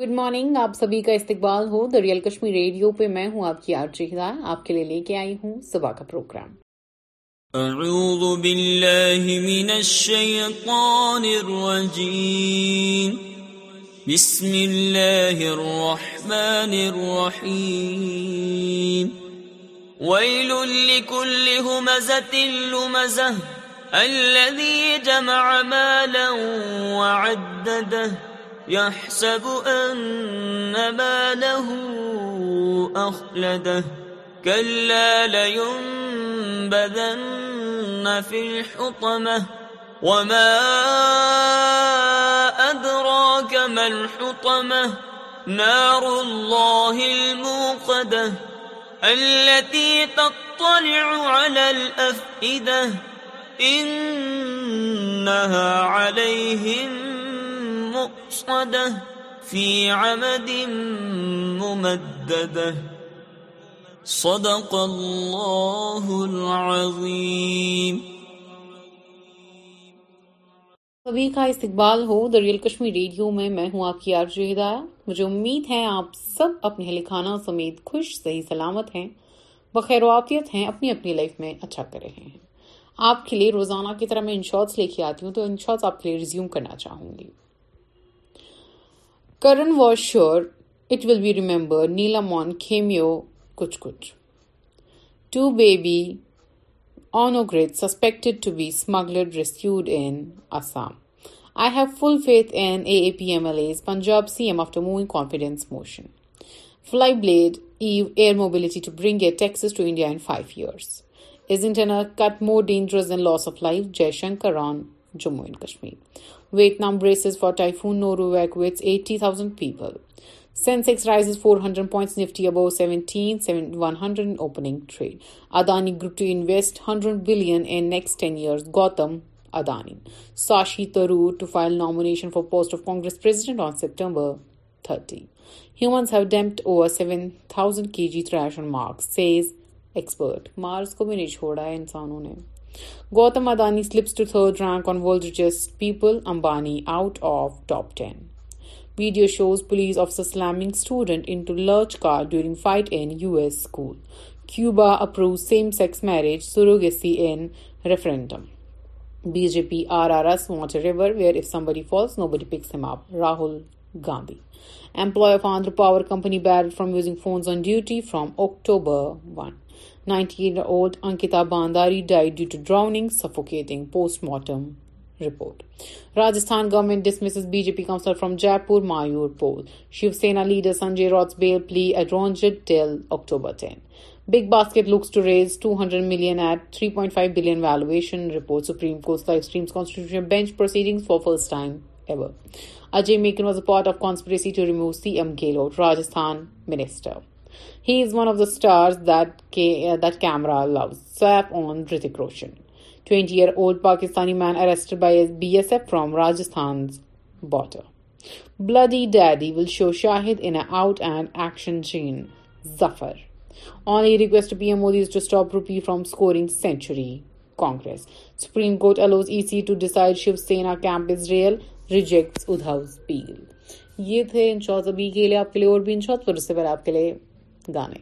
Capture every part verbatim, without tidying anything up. Good morning, آپ سبھی کا استقبال ہو۔ دا ریئل کشمیر ریڈیو پہ میں ہوں آپ کی آرجے ہدایت، آپ کے لیے لے کے آئی ہوں صبح کا پروگرام۔ اعوذ باللہ من الشیطان الرجیم، بسم اللہ الرحمن الرحیم۔ ویل لکل ہمزۃ لمزہ الذی جمع مالا وعددہ يحسب أن ماله أخلده كلا لينبذن في الحطمة وما أدراك ما الحطمة نار الله الموقدة التي تطلع على الأفئدة إنها عليهم مقصده في عمد ممدده صدق اللہ العظیم۔ سبھی کا استقبال ہو، دا ریئل کشمیر ریڈیو میں میں ہوں آپ کی آرجو ہدایت۔ مجھے امید ہے آپ سب اپنے اہل خانہ سمیت خوش صحیح سلامت ہیں، بخیر و عافیت ہیں، اپنی اپنی لائف میں اچھا کر رہے ہیں۔ آپ کے لیے روزانہ کی طرح میں ان شارٹس لے کے آتی ہوں، تو ان شارٹس آپ کے لیے ریزیوم کرنا چاہوں گی۔ Karan was sure it will be remembered. Neelamon, Cameo, Kuch Kuch. Two baby onogrid suspected to be smuggled rescued in Assam. I have full faith in A A P M L A's Punjab C M after moving confidence motion. Flyblade Eve Air Mobility to bring Air Texas to India in five years. Isn't a cut more dangerous than loss of life? Jai Shankar on Jammu and Kashmir. Vietnam braces for typhoon Noru evacuates eighty thousand people. Sensex rises four hundred points, Nifty above seventeen thousand one hundred in opening trade. Adani Group to invest one hundred billion in next ten years. Gautam Adani. Shashi Tharoor to file nomination for post of Congress President on September thirtieth. Humans have dumped over seven thousand kilograms trash on Mars, says expert. Mars ko bhi nahi chhoda hai insaanon ne. Gautam Adani slips to third rank on world's richest people. Ambani out of top ten. Video shows police officer slamming student into lurch car during fight in U S school. Cuba approves same-sex marriage surrogacy in referendum. B J P R R S wants a river where if somebody falls, nobody picks him up. Rahul Gandhi. Employee of Andhra Power Company barred from using phones on duty from October first. ninety-eight-year-old Ankita Bandari died due to drowning, suffocating, post-mortem report. Rajasthan government dismisses B J P councillor from Jaipur, Mayur Pol. Shiv Sena leader Sanjay Raut's bail plea adjourned till October tenth. Big Basket looks to raise two hundred million dollars at three point five billion dollars valuation, report Supreme Court's live streams Constitutional Bench proceedings for first time ever. Ajay Mekon was a part of conspiracy to remove C M Gehlot, Rajasthan minister. He is one of the stars that ca- uh, that camera loves. Slap on Hrithik Roshan. twenty-year-old Pakistani man arrested by B S F from Rajasthan's border. Bloody Daddy will show Shahid in an out-and-action scene. Zafar. Only request to P M Modi is to stop Rupee from scoring century. Congress. Supreme Court allows E C to decide Shiv Sena camp is real. Rejects Udhav's appeal. یہ تھے ان شاء ابھی کے لیے آپ کے لیے، اور بھی ان شاء پر اس سے پہلے آپ کے لیے گانے۔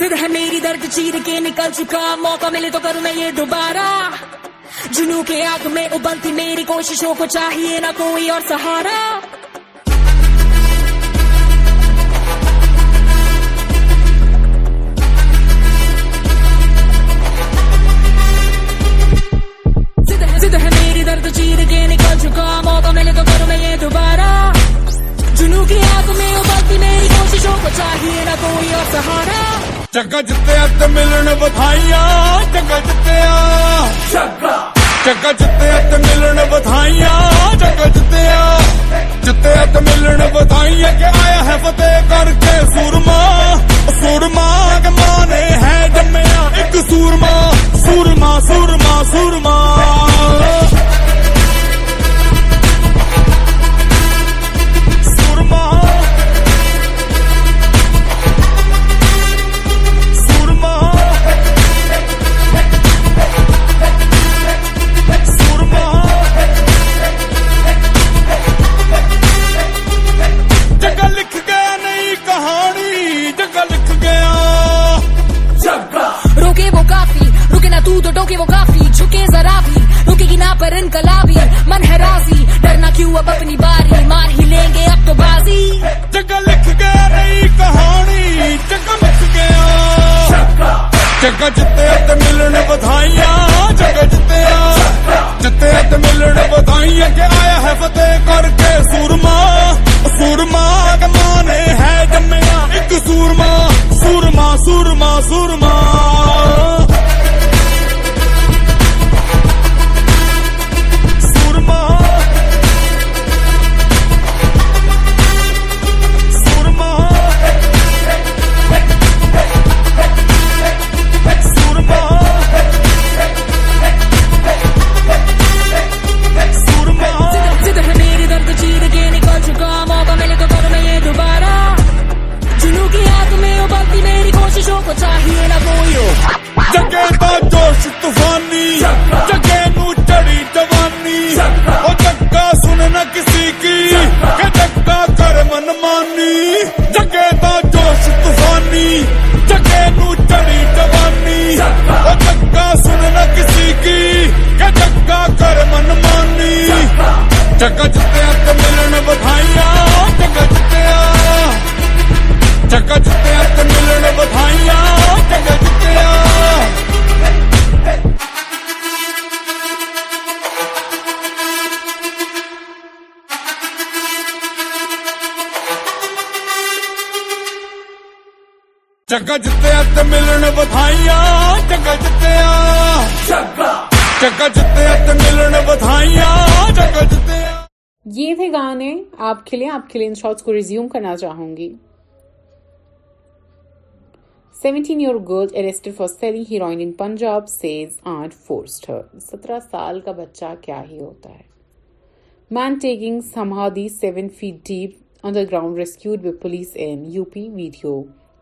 ضد ہے میری درد چیر کے نکل چکا، موقع ملے تو کروں میں یہ دوبارہ، جنوں کے آگ میں ابلتی میری کوششوں کو چاہیے نہ کوئی اور سہارا۔ موقع ملے تو کروں میں یہ دوبارہ، جنوں کی آگ میں ابلتی میری کوششوں کو چاہیے نہ کوئی اور سہارا۔ جگہ جتیا تے ملن بدھائیاں، جگہ جتیا جگہ جتیا تے ملن بدھائیاں، جگہ جتیا جتیا تے ملن بدھائیاں کہ آیا ہے فتح کر کے سورما سورما کے ماں نے ہے جمیا ایک سورما سورما سورما سورما سورما اب اپنی باری مار ہی لیں گے اب تو بازی. جگہ لکھ گیا رہی کہانی, جگہ لکھ گیا جگہ جتے تے ملن بدھائیاں, جگہ جتے جتے تے ملن بدھائیاں کہ آیا ہے فتح کر کے سورما سورما کا مانے ہے جمیا ایک سورما سورما سورما سورما. جگہ جتے تے ملن بدھائیاں, جگہ جتے جگہ جتے تے ملن بدھائیاں, جگہ جتے. جگہ جتے تے ملن بدھائیاں, جگہ جتے جگہ جتے تے ملن بدھائیاں, جگہ جتے. یہ تھے گانے آپ کے لیے. آپ کے لیے ان شارٹس کو ریزیوم کرنا چاہوں گی. Seventeen year girl arrested for selling heroin in Punjab says aunt forced her. سترہ سال کا بچہ کیا ہی ہوتا ہے. Man taking samadhi seven feet deep underground rescued by police in U P video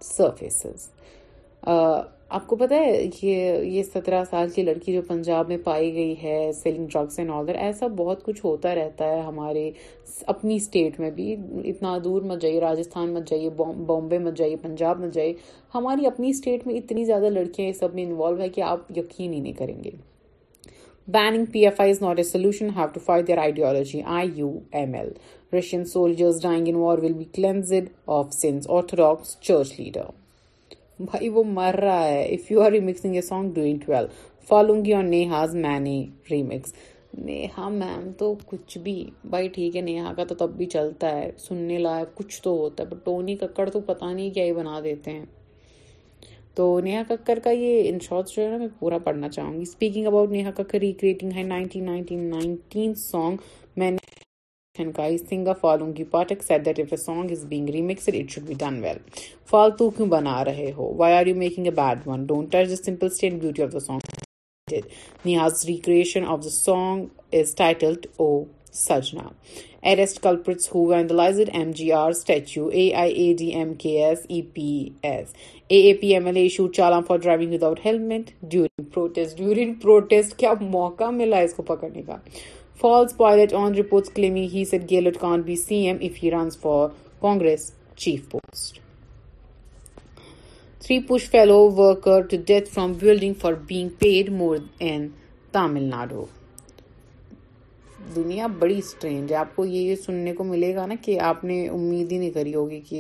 surfaces. آپ کو پتہ ہے یہ یہ سترہ سال کی لڑکی جو پنجاب میں پائی گئی ہے selling drugs and all that, ایسا بہت کچھ ہوتا رہتا ہے ہمارے اپنی اسٹیٹ میں بھی. اتنا دور مت جائیے, راجستھان مت جائیے, بامبے مت جائیے, پنجاب مت جائیے, ہماری اپنی اسٹیٹ میں اتنی زیادہ لڑکیاں اس سب میں انوالو ہے کہ آپ یقین ہی نہیں کریں گے. Banning P F I is not a solution, have to fight their ideology, I U M L. Russian soldiers dying in war will be cleansed of sins, Orthodox church leader. Bhai wo mar raha hai. If you are remixing a song, do it well. Falungi on Neha's Manny remix. Neha ma'am to kuch bhi, bhai theek hai Neha ka to tab bhi chalta hai, sunne layak kuch to hota hai, but Tony Kakkar to pata nahi kya hi bana dete hain. تو نیہا ککر کا یہ ان shorts جو ہے نا میں پورا پڑھنا چاہوں گی. Speaking about Neha Kakkar recreating ہے نائنٹین نائنٹین نائنٹین سانگ میں کا singer Falguni Pathak said that if a song is being remixed it should be done well. فالتو کیوں بنا رہے ہو, why are you making a bad one, don't touch the simple stand beauty of the song. Neha's recreation of the song is titled O Sajna. Arrest culprits who vandalized M G R statue. A I A D M K S E P S. A A P M L A issued challan for driving without helmet during protest. During protest, kya mauka mila isko pakadne ka. False pilot on reports claiming he said Gaylord can't be C M if he runs for Congress chief post. Three push fellow worker to death from building for being paid more in Tamil Nadu. دنیا بڑی strange ہے. آپ کو یہ یہ سننے کو ملے گا نا کہ آپ نے امید ہی نہیں کری ہوگی کہ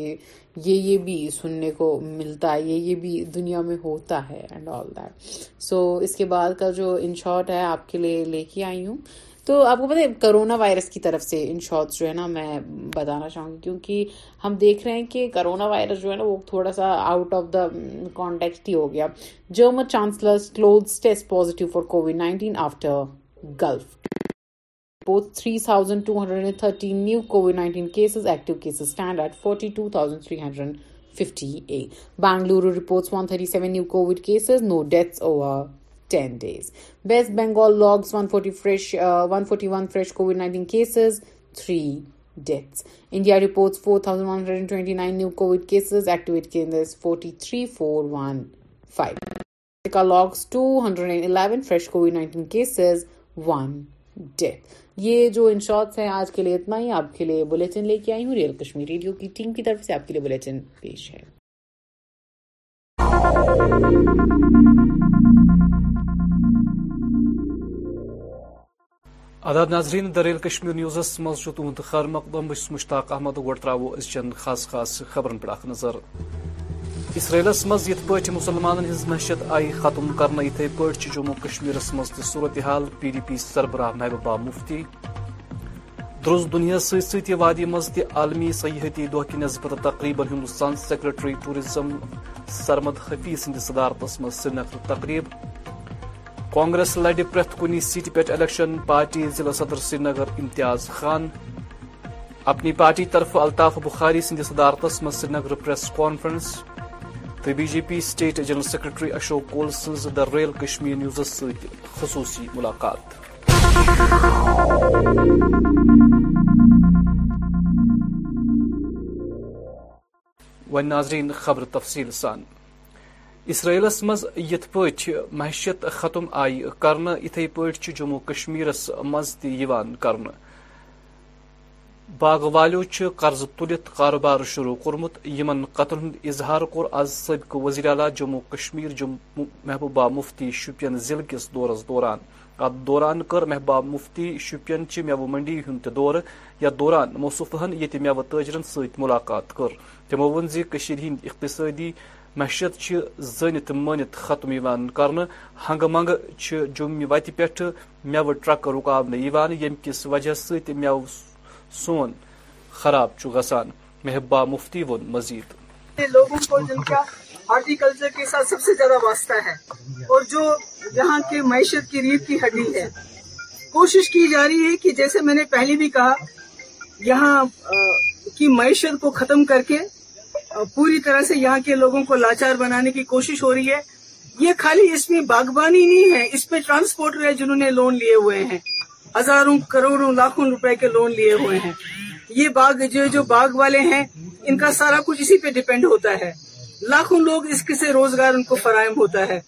یہ یہ بھی سننے کو ملتا ہے, یہ یہ بھی دنیا میں ہوتا ہے اینڈ آل دیٹ. سو اس کے بعد کا جو ان شارٹ ہے آپ کے لیے لے کے آئی ہوں, تو آپ کو پتہ ہے کرونا وائرس کی طرف سے ان شارٹس جو ہے نا میں بتانا چاہوں گی, کیونکہ ہم دیکھ رہے ہیں کہ کرونا وائرس جو ہے نا وہ تھوڑا سا آؤٹ آف دا کانٹیکٹ ہی ہو گیا. German chancellor Scholz test positive for Covid nineteen after Gulf. three thousand two hundred thirteen new COVID nineteen cases, active cases stand at forty-two thousand three hundred fifty-eight. Bangalore reports one hundred thirty-seven new COVID cases, no deaths over ten days. West Bengal logs one hundred forty fresh, uh, one hundred forty-one fresh COVID nineteen cases, three deaths. India reports four thousand one hundred twenty-nine new COVID cases, active cases forty-three thousand four hundred fifteen. Africa logs two hundred eleven fresh COVID nineteen cases, one death. یہ جو ان shorts ہیں آج کے لیے اتنا ہی. آپ کے لیے بلیٹن لے کے آئی ہوں, ریئل کشمیر ریڈیو کی ٹیم کی طرف سے آپ کے لیے بلیٹن پیش ہے. آداب ناظرین، در ریل کشمیر نیوزس مز چھُ تُہُنٛد خیر مقدم، بہٕ چھُس مشتاق احمد۔ گۄڈٕ ترٛاوو أزچٮ۪ن خاص خاص خبرن پٮ۪ٹھ اکھ نظر۔ اسرائیلس مز یِتھ پٲٹھۍ مُسلمانن ہٕنٛز مہشت آیہِ ختم کرنہٕ، یِتھے پٲٹھۍ چھِ جموں کشمیرس منٛز تہِ صورتحال۔ پی ڈی پی سربراہ محبوبہ مفتی درٛوٚس دُنیاہس سۭتۍ سۭتۍ وادی منٛز تہِ عالمی سیاحتی دۄہ کہِ نسبتہٕ تقریٖبن ہندوستان سیکرٹری ٹوٗرزم سرمد حفیٖظ سٕنٛدِ صدارتس منٛز سرینگرٕ تقریٖب۔ کانگریس لڑِ پرٛٮ۪تھ کُنہِ سیٖٹہِ پٮ۪ٹھ الیکشن، پارٹی ضلع صدر سرینگر امتیاز خان۔ اپنی پارٹی طرفہٕ الطاف بخاری سٕنٛدِ صدارتس منٛز سرینگرٕ پریس کانفرنس تہٕ B J P state general secretary Ashok Koul سٕنٛز دَ ریل کشمیر نیوزس سۭتۍ خصوٗصی مُلاقات۔ وۄنۍ ناظریٖن خبرٕ تفصیٖل سان۔ اسرائیلس مز یِتھ پٲٹھۍ معیشت ختم آیہِ کرنہٕ، یِتھے پٲٹھۍ چھُ جموں کشمیرس منٛز تہِ یِوان کرنہٕ۔ باغہٕ والیو چھُ قرضہٕ تُلِتھ کاروبار شروع کوٚرمُت، یِمن قطرن ہُند اظہار کوٚر آز سٲبقہٕ وزیر اعلیٰ جموں کشمیر محبوبہ مفتی شُپین ضلعہٕ کِس دورس دوران۔ اتھ دوران کٔر محبوبہ مفتی شُپین چہِ میوٕ منڈی ہُند تہِ دورٕ، یتھ دوران موصوٗفہن ییٚتہِ میوٕ تٲجرن سۭتۍ مُلاقات کٔر۔ تِمو ووٚن زِ کٔشیٖرِ ہٕنٛدۍ اقتصٲدی معیشت چھِ زٲنِتھ مٲنِتھ ختم یِوان کرنہٕ، ہنگہٕ منگہٕ چھِ جوٚمہِ وتہِ پٮ۪ٹھٕ میوٕ ٹرکہٕ رُکاونہٕ یِوان، ییٚمہِ کِس وجہ سۭتۍ میوٕ سون خراب چھُ گژھان۔ محبوبہ مفتی ووٚن مزید، لوگوں کو جن کا ہارٹیکلچر کے ساتھ سب سے زیادہ واسطہ ہے اور جو یہاں کے معیشت کی ریڑھ کی ہڈی ہے، کوشش کی جا رہی ہے کہ جیسے میں نے پہلے بھی کہا، یہاں کی معیشت کو ختم کر کے پوری طرح سے یہاں کے لوگوں کو لاچار بنانے کی کوشش ہو رہی ہے۔ یہ خالی اس میں باغبانی نہیں ہے، اس میں ٹرانسپورٹر ہے جنہوں نے لون لیے ہوئے ہیں، ہزاروں کروڑوں لاکھوں روپے کے لون لیے ہوئے ہیں۔ یہ باغ جو جو باغ والے ہیں، ان کا سارا کچھ اسی پہ ڈیپینڈ ہوتا ہے۔ لاکھوں لوگ اس سے روزگار ان کو فراہم ہوتا ہے،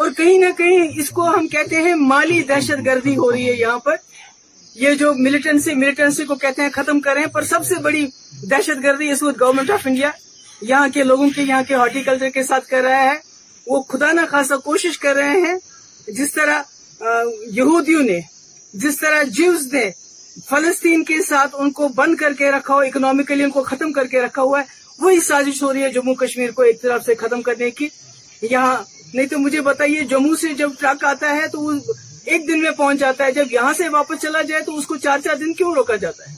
اور کہیں نہ کہیں اس کو ہم کہتے ہیں مالی دہشت گردی ہو رہی ہے یہاں پر۔ یہ جو ملیٹنسی ملیٹنسی کو کہتے ہیں ختم کریں، پر سب سے بڑی دہشت گردی اس وقت گورنمنٹ آف انڈیا یہاں کے لوگوں کے یہاں کے ہارٹیکلچر کے ساتھ کر رہا ہے۔ وہ خدا نہ خاصا کوشش کر رہے ہیں، جس طرح یہودیوں نے، جس طرح جیوز نے فلسطین کے ساتھ ان کو بند کر کے رکھا ہو، اکنامیکلی ان کو ختم کر کے رکھا ہوا ہے، وہی سازش ہو رہی ہے جموں کشمیر کو ایک طرف سے ختم کرنے کی یہاں۔ نہیں تو مجھے بتائیے، جموں سے جب ٹرک آتا ہے تو وہ ایک دن میں پہنچ جاتا ہے، جب یہاں سے واپس چلا جائے تو اس کو چار چار دن کیوں روکا جاتا ہے؟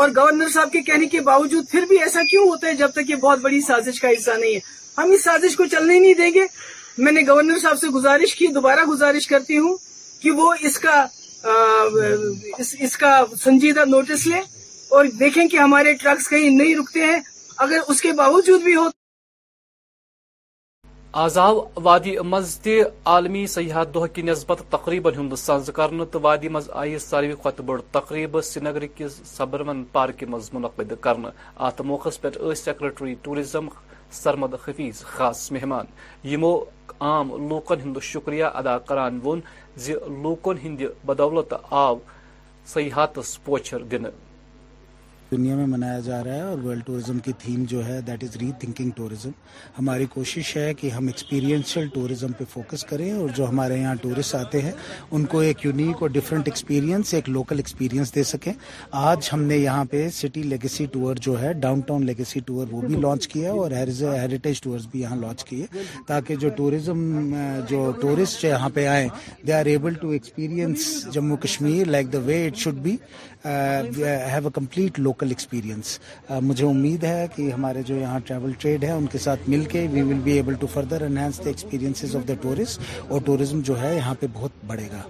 اور گورنر صاحب کے کہنے کے باوجود پھر بھی ایسا کیوں ہوتا ہے جب تک یہ بہت بڑی سازش کا حصہ نہیں ہے؟ ہم اس سازش کو چلنے نہیں دیں گے۔ میں نے گورنر صاحب سے گزارش کی، دوبارہ گزارش کرتی ہوں کہ وہ اس کا اس, اس کا سنجیدہ نوٹس لیں اور دیکھیں کہ ہمارے ٹرکس کہیں نہیں رکتے ہیں، اگر اس کے باوجود بھی ہو۔ آزاو وادی مز تہِ عالمی سیاحت دۄہ کہِ نسبت تقریٖبن ہُنٛد سنٛزٕ کرنہٕ، تہٕ وادی منٛز آیہِ ساروٕے کھۄتہٕ بٔڑ تقریٖب سرینگرٕ کِس سبرمن پارکہِ منٛز مُنعقد کرنہٕ۔ اتھ موقعس پٮ۪ٹھ ٲسۍ سیکرٹری ٹوٗرزم سرمد حفیٖظ خاص مہمان، یِمو عام لوٗکن ہُنٛد شُکریہ ادا کران ووٚن زِ لوٗکن ہٕنٛدِ بدولت آو سیاحتس پوچھر دِنہٕ۔ دنیا میں منایا جا رہا ہے، اور ورلڈ ٹورزم کی تھیم جو ہے that is rethinking tourism. ہماری کوشش ہے کہ ہم ایکسپیرینشل ٹورزم پہ فوکس کریں، اور جو ہمارے یہاں ٹورسٹ آتے ہیں ان کو ایک یونیک اور ڈفرینٹ ایکسپیرینس، ایک لوکل ایکسپیرینس دے سکیں۔ آج ہم نے یہاں پہ سٹی لیگیسی ٹور جو ہے، ڈاؤن ٹاؤن لیگیسی ٹور، وہ بھی لانچ کیا، اور ہیریٹیج ٹورز بھی یہاں لانچ کیے، تاکہ جو ٹورزم جو ٹورسٹ یہاں پہ آئیں، they are able to experience Jammu Kashmir like the way it should be, have a complete local experience. مجھے امید ہے کہ ہمارے جو یہاں ٹریول ٹریڈ ہے ان کے ساتھ مل کے we will be able to further enhance the experiences of the tourist, اور ٹورزم جو ہے یہاں پہ بہت بڑھے گا۔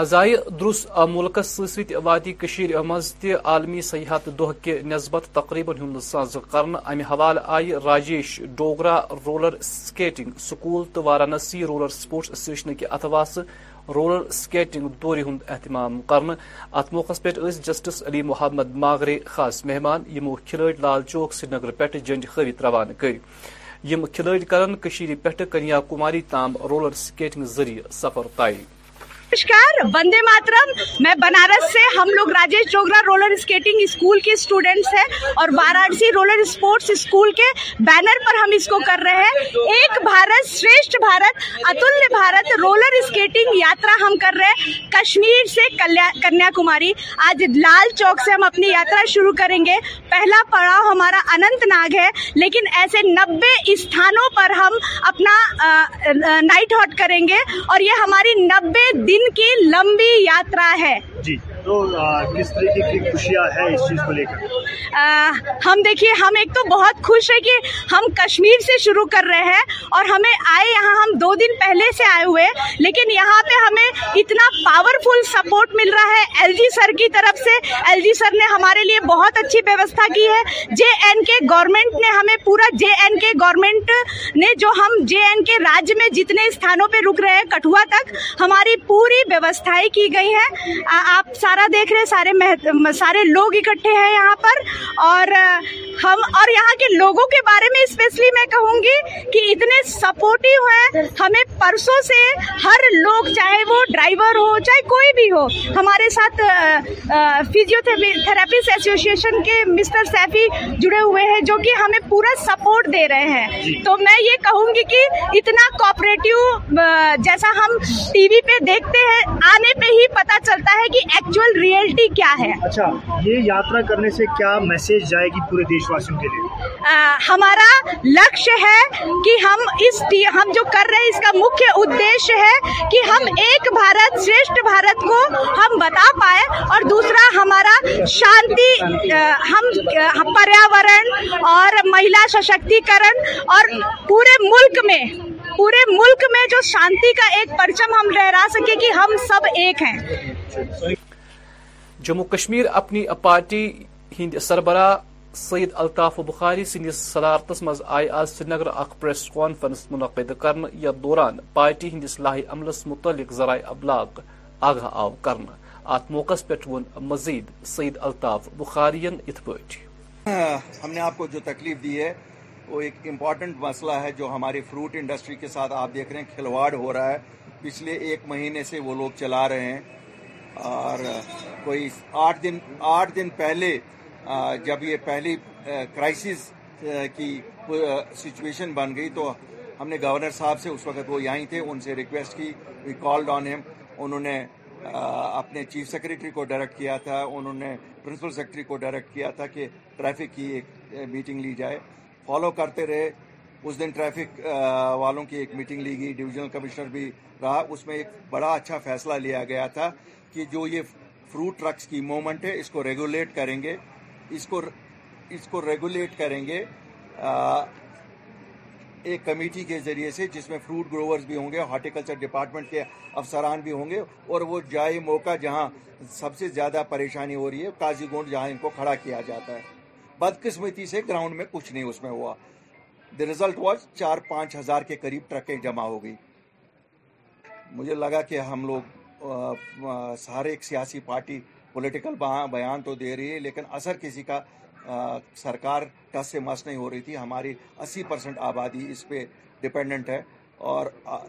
آز آیہِ درٛوٚس مُلکس سۭتۍ سۭتۍ وادی کٔشیٖرِ منٛز تہِ عالمی سیاحت دۄہ کہِ نسبت تقریٖبن ہُنٛد سانزٕ کرنہٕ۔ امہِ حوالہٕ آیہِ Rajesh Dogra roller skating school تہٕ وارانسی رولر سپورٹس ایسوسیشنہٕ کہِ اتھواسہٕ رولر سکیٹنگ دورِ ہُند اہتمام کرنہٕ۔ اتھ موقعس پٮ۪ٹھ ٲسۍ جسٹس علی محمد ماگرے خاص مہمان، یِمو کھِلٲڑۍ لال چوک سرینگرٕ پٮ۪ٹھٕ جٔنڈۍ ہٲوِتھ روانہٕ کٔرۍ۔ یِم کھِلٲڑۍ کرن کٔشیٖرِ پٮ۪ٹھٕ کنیاکُماری تام رولر سکیٹنگ ذٔریعہٕ سفر طے۔ نمسکار, وندے ماترم. میں بنارس سے, ہم لوگ Rajesh Dogra roller skating school کے اسٹوڈنٹس ہیں اور وارانسی رولر اسپورٹس اسکول کے بینر پر ہم اس کو کر رہے ہیں. ایک بھارت شریشٹھ بھارت اتلیہ بھارت رولر اسکیٹنگ یاترا ہم کر رہے ہیں کشمیر سے کنیا کماری. آج لال چوک سے ہم اپنی یاترا شروع کریں گے. پہلا پڑاؤ ہمارا اننت ناگ ہے, لیکن ایسے نبے استھانوں پر ہم اپنا نائٹ ہاٹ کریں گے اور یہ ہماری نبے دن کی لمبی یاترا ہے. جی تو کس طریقے کی خوشیاں ہے اس چیز کو لے کر؟ ہم دیکھیے, ہم ایک تو بہت خوش ہے کہ ہم کشمیر سے شروع کر رہے ہیں اور ہمیں آئے یہاں ہم دو دن پہلے سے آئے ہوئے, لیکن یہاں پہ ہمیں اتنا پاورفل سپورٹ مل رہا ہے ایل جی سر کی طرف سے. ایل جی سر نے ہمارے لیے بہت اچھی ویوستھا کی ہے. جے این کے گورنمنٹ نے ہمیں پورا جے این کے گورنمنٹ نے جو ہم جے این کے راج میں جتنے استھانوں پہ رک رہے ہیں کٹھوا تک ہماری پوری ویوستھائیں کی گئی ہیں. آپ سارا دیکھ رہے, سارے سارے لوگ اکٹھے ہیں یہاں پر, اور ہم اور یہاں کے لوگوں کے بارے میں اسپیشلی میں کہوں گی کہ اتنے سپورٹیو ہیں. ہمیں پرسوں سے ہر لوگ, چاہے وہ ڈرائیور ہو چاہے کوئی بھی ہو, ہمارے ساتھ فزیو تھراپسٹ ایسوسی ایشن کے مسٹر سیفی جڑے ہوئے ہیں جو کہ ہمیں پورا سپورٹ دے رہے ہیں. تو میں یہ کہوں گی کہ اتنا کوآپریٹیو جیسا ہم ٹی وی پہ دیکھتے ہیں, آنے پہ ہی پتہ چلتا ہے کہ ایکچوئل ریئلٹی کیا ہے. اچھا, یہ یاترا کرنے سے کیا میسج جائے گی پورے دیش واسیوں کے لیے؟ ہمارا لکشیہ ہے کہ ہم اس ہم جو کر رہے ہیں اس کا مکھیہ ادیش ہے کہ ہم ایک بھارت شریشٹھ بھارت کو ہم بتا پائے, اور دوسرا ہمارا شانتی, ہم پریاورن اور مہیلا سشکتیکرن اور پورے ملک میں پورے ملک میں جو شانتی کا ایک پرچم ہم لہرا سکے کہ ہم سب ایک ہیں. جموں کشمیر اپنی پارٹی ہند سربراہ سید الطاف بخاری سندس صدارتس مز آئی آج سری نگر اخ پریس کانفرنس منعقد کرنے. یتھ دوران پارٹی ہند اصلاحی عملس متعلق ذرائع ابلاغ آگاہ آو کرنے. ات موقع پہ ون مزید سید الطاف بخاری اتھ پاٹھی, ہم نے آپ کو جو تکلیف دی ہے وہ ایک امپورٹنٹ مسئلہ ہے جو ہماری فروٹ انڈسٹری کے ساتھ آپ دیکھ رہے ہیں کھلواڑ ہو رہا ہے. پچھلے ایک مہینے سے وہ لوگ چلا رہے ہیں, اور کوئی آٹھ دن آٹھ دن پہلے جب یہ پہلی کرائسس کی سچویشن بن گئی تو ہم نے گورنر صاحب سے, اس وقت وہ یہیں تھے, ان سے ریکویسٹ کی. وی کالڈ آن ہم. انہوں نے اپنے چیف سیکریٹری کو ڈائریکٹ کیا تھا, انہوں نے پرنسپل سیکریٹری کو ڈائریکٹ کیا تھا کہ ٹریفک کی ایک میٹنگ لی جائے. فالو کرتے رہے. اس دن ٹریفک والوں کی ایک میٹنگ لی گئی, ڈویژنل کمشنر بھی رہا. اس میں ایک بڑا اچھا فیصلہ لیا گیا تھا کہ جو یہ فروٹ ٹرکس کی موومنٹ ہے اس کو ریگولیٹ کریں گے, اس کو اس کو ریگولیٹ کریں گے ایک کمیٹی کے ذریعے سے جس میں فروٹ گروورز بھی ہوں گے, ہارٹیکلچر ڈپارٹمنٹ کے افسران بھی ہوں گے, اور وہ جائے موقع جہاں سب سے زیادہ پریشانی ہو رہی ہے قاضی گونڈ جہاں ان کو کھڑا کیا جاتا ہے. بدقسمتی سے گراؤنڈ میں کچھ نہیں اس میں ہوا. دی ریزلٹ واز چار پانچ ہزار کے قریب ٹرکیں جمع ہو گئی. مجھے لگا کہ ہم لوگ سارے ایک سیاسی پارٹی پولیٹیکل بیان تو دے رہی ہے لیکن اثر کسی کا سرکار ٹس سے مس نہیں ہو رہی تھی. ہماری اسی پرسنٹ آبادی اس پہ ڈپینڈنٹ ہے, اور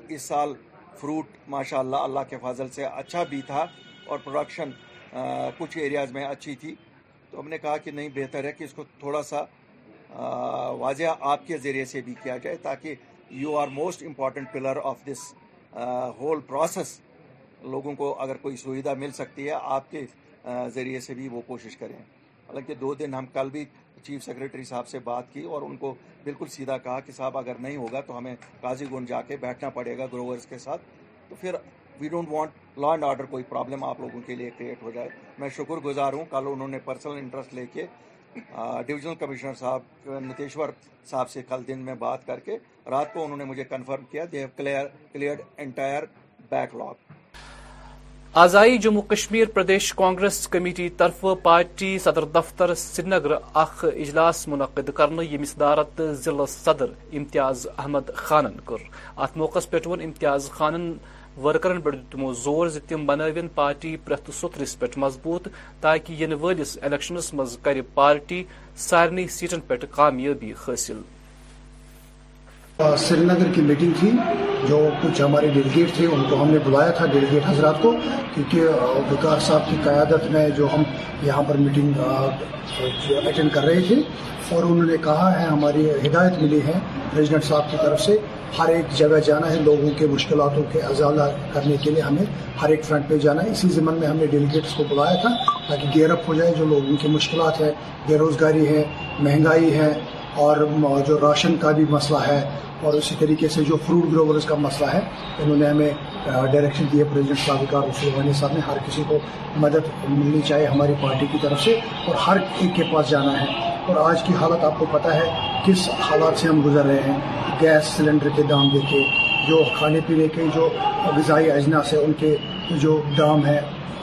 اس سال فروٹ ماشاء اللہ اللہ کے فضل سے اچھا بھی تھا اور پروڈکشن کچھ ایریاز میں اچھی تھی. تو ہم نے کہا کہ نہیں, بہتر ہے کہ اس کو تھوڑا سا واضح آپ کے ذریعے سے بھی کیا جائے تاکہ you are most important pillar of this whole process. لوگوں کو اگر کوئی سویدھا مل سکتی ہے آپ کے ذریعے سے بھی وہ کوشش کریں. حالانکہ دو دن ہم کل بھی چیف سیکریٹری صاحب سے بات کی اور ان کو بالکل سیدھا کہا کہ صاحب اگر نہیں ہوگا تو ہمیں قاضی گنج جا کے بیٹھنا پڑے گا گروورز کے ساتھ. تو پھر we don't want law and order کوئی پرابلم آپ لوگوں کے لیے کریٹ ہو جائے. میں شکر گزار ہوں کل انہوں نے پرسنل انٹرسٹ لے کے ڈویژنل کمشنر صاحب نتیشور صاحب سے کل دن میں بات کر کے رات کو انہوں نے مجھے کنفرم کیا they have cleared entire backlog. آزائی جموں کشمیر پردیش کانگریس کمیٹی طرف پارٹی صدر دفتر سری نگر اخ اجلاس منعقد کرنے یمس صدارت ضلع صدر امتیاز احمد خانن کر. ات موقع پہ ون امتیاز خانن ورکرن پہ تمو زور ز تم بنوین پارٹی پریت سترس پہ مضبوط تاکہ ین ولس الیکشنس مز کر پارٹی سارنی سیٹن پہ کامیابی حاصل. سری نگر کی میٹنگ تھی, جو کچھ ہمارے ڈیلیگیٹ تھے ان کو ہم نے بلایا تھا, ڈیلیگیٹ حضرات کو, کیونکہ وقار صاحب کی قیادت میں جو ہم یہاں پر میٹنگ اٹینڈ کر رہے تھے, اور انہوں نے کہا ہے ہماری ہدایت ملی ہے پریزیڈنٹ صاحب کی طرف سے, ہر ایک جگہ جانا ہے, لوگوں کے مشکلاتوں کے ازالہ کرنے کے لیے ہمیں ہر ایک فرنٹ پہ جانا ہے. اسی ضمن میں ہم نے ڈیلیگیٹس کو بلایا تھا تاکہ گیئر اپ ہو جائے, جو لوگوں کی مشکلات ہے, بے روزگاری ہے, مہنگائی ہے, اور جو راشن کا بھی مسئلہ ہے, اور اسی طریقے سے جو فروٹ گروورز کا مسئلہ ہے, انہوں نے ہمیں ڈائریکشن دیے پریزیڈنٹ صاحب وقار رسول صاحب نے, ہر کسی کو مدد ملنی چاہیے ہماری پارٹی کی طرف سے, اور ہر ایک کے پاس جانا ہے. اور آج کی حالت آپ کو پتہ ہے کس حالات سے ہم گزر رہے ہیں, گیس سلنڈر کے دام دیکھے, جو کھانے پینے کے جو غذائی اجناس ہیں ان کے جو دام ہیں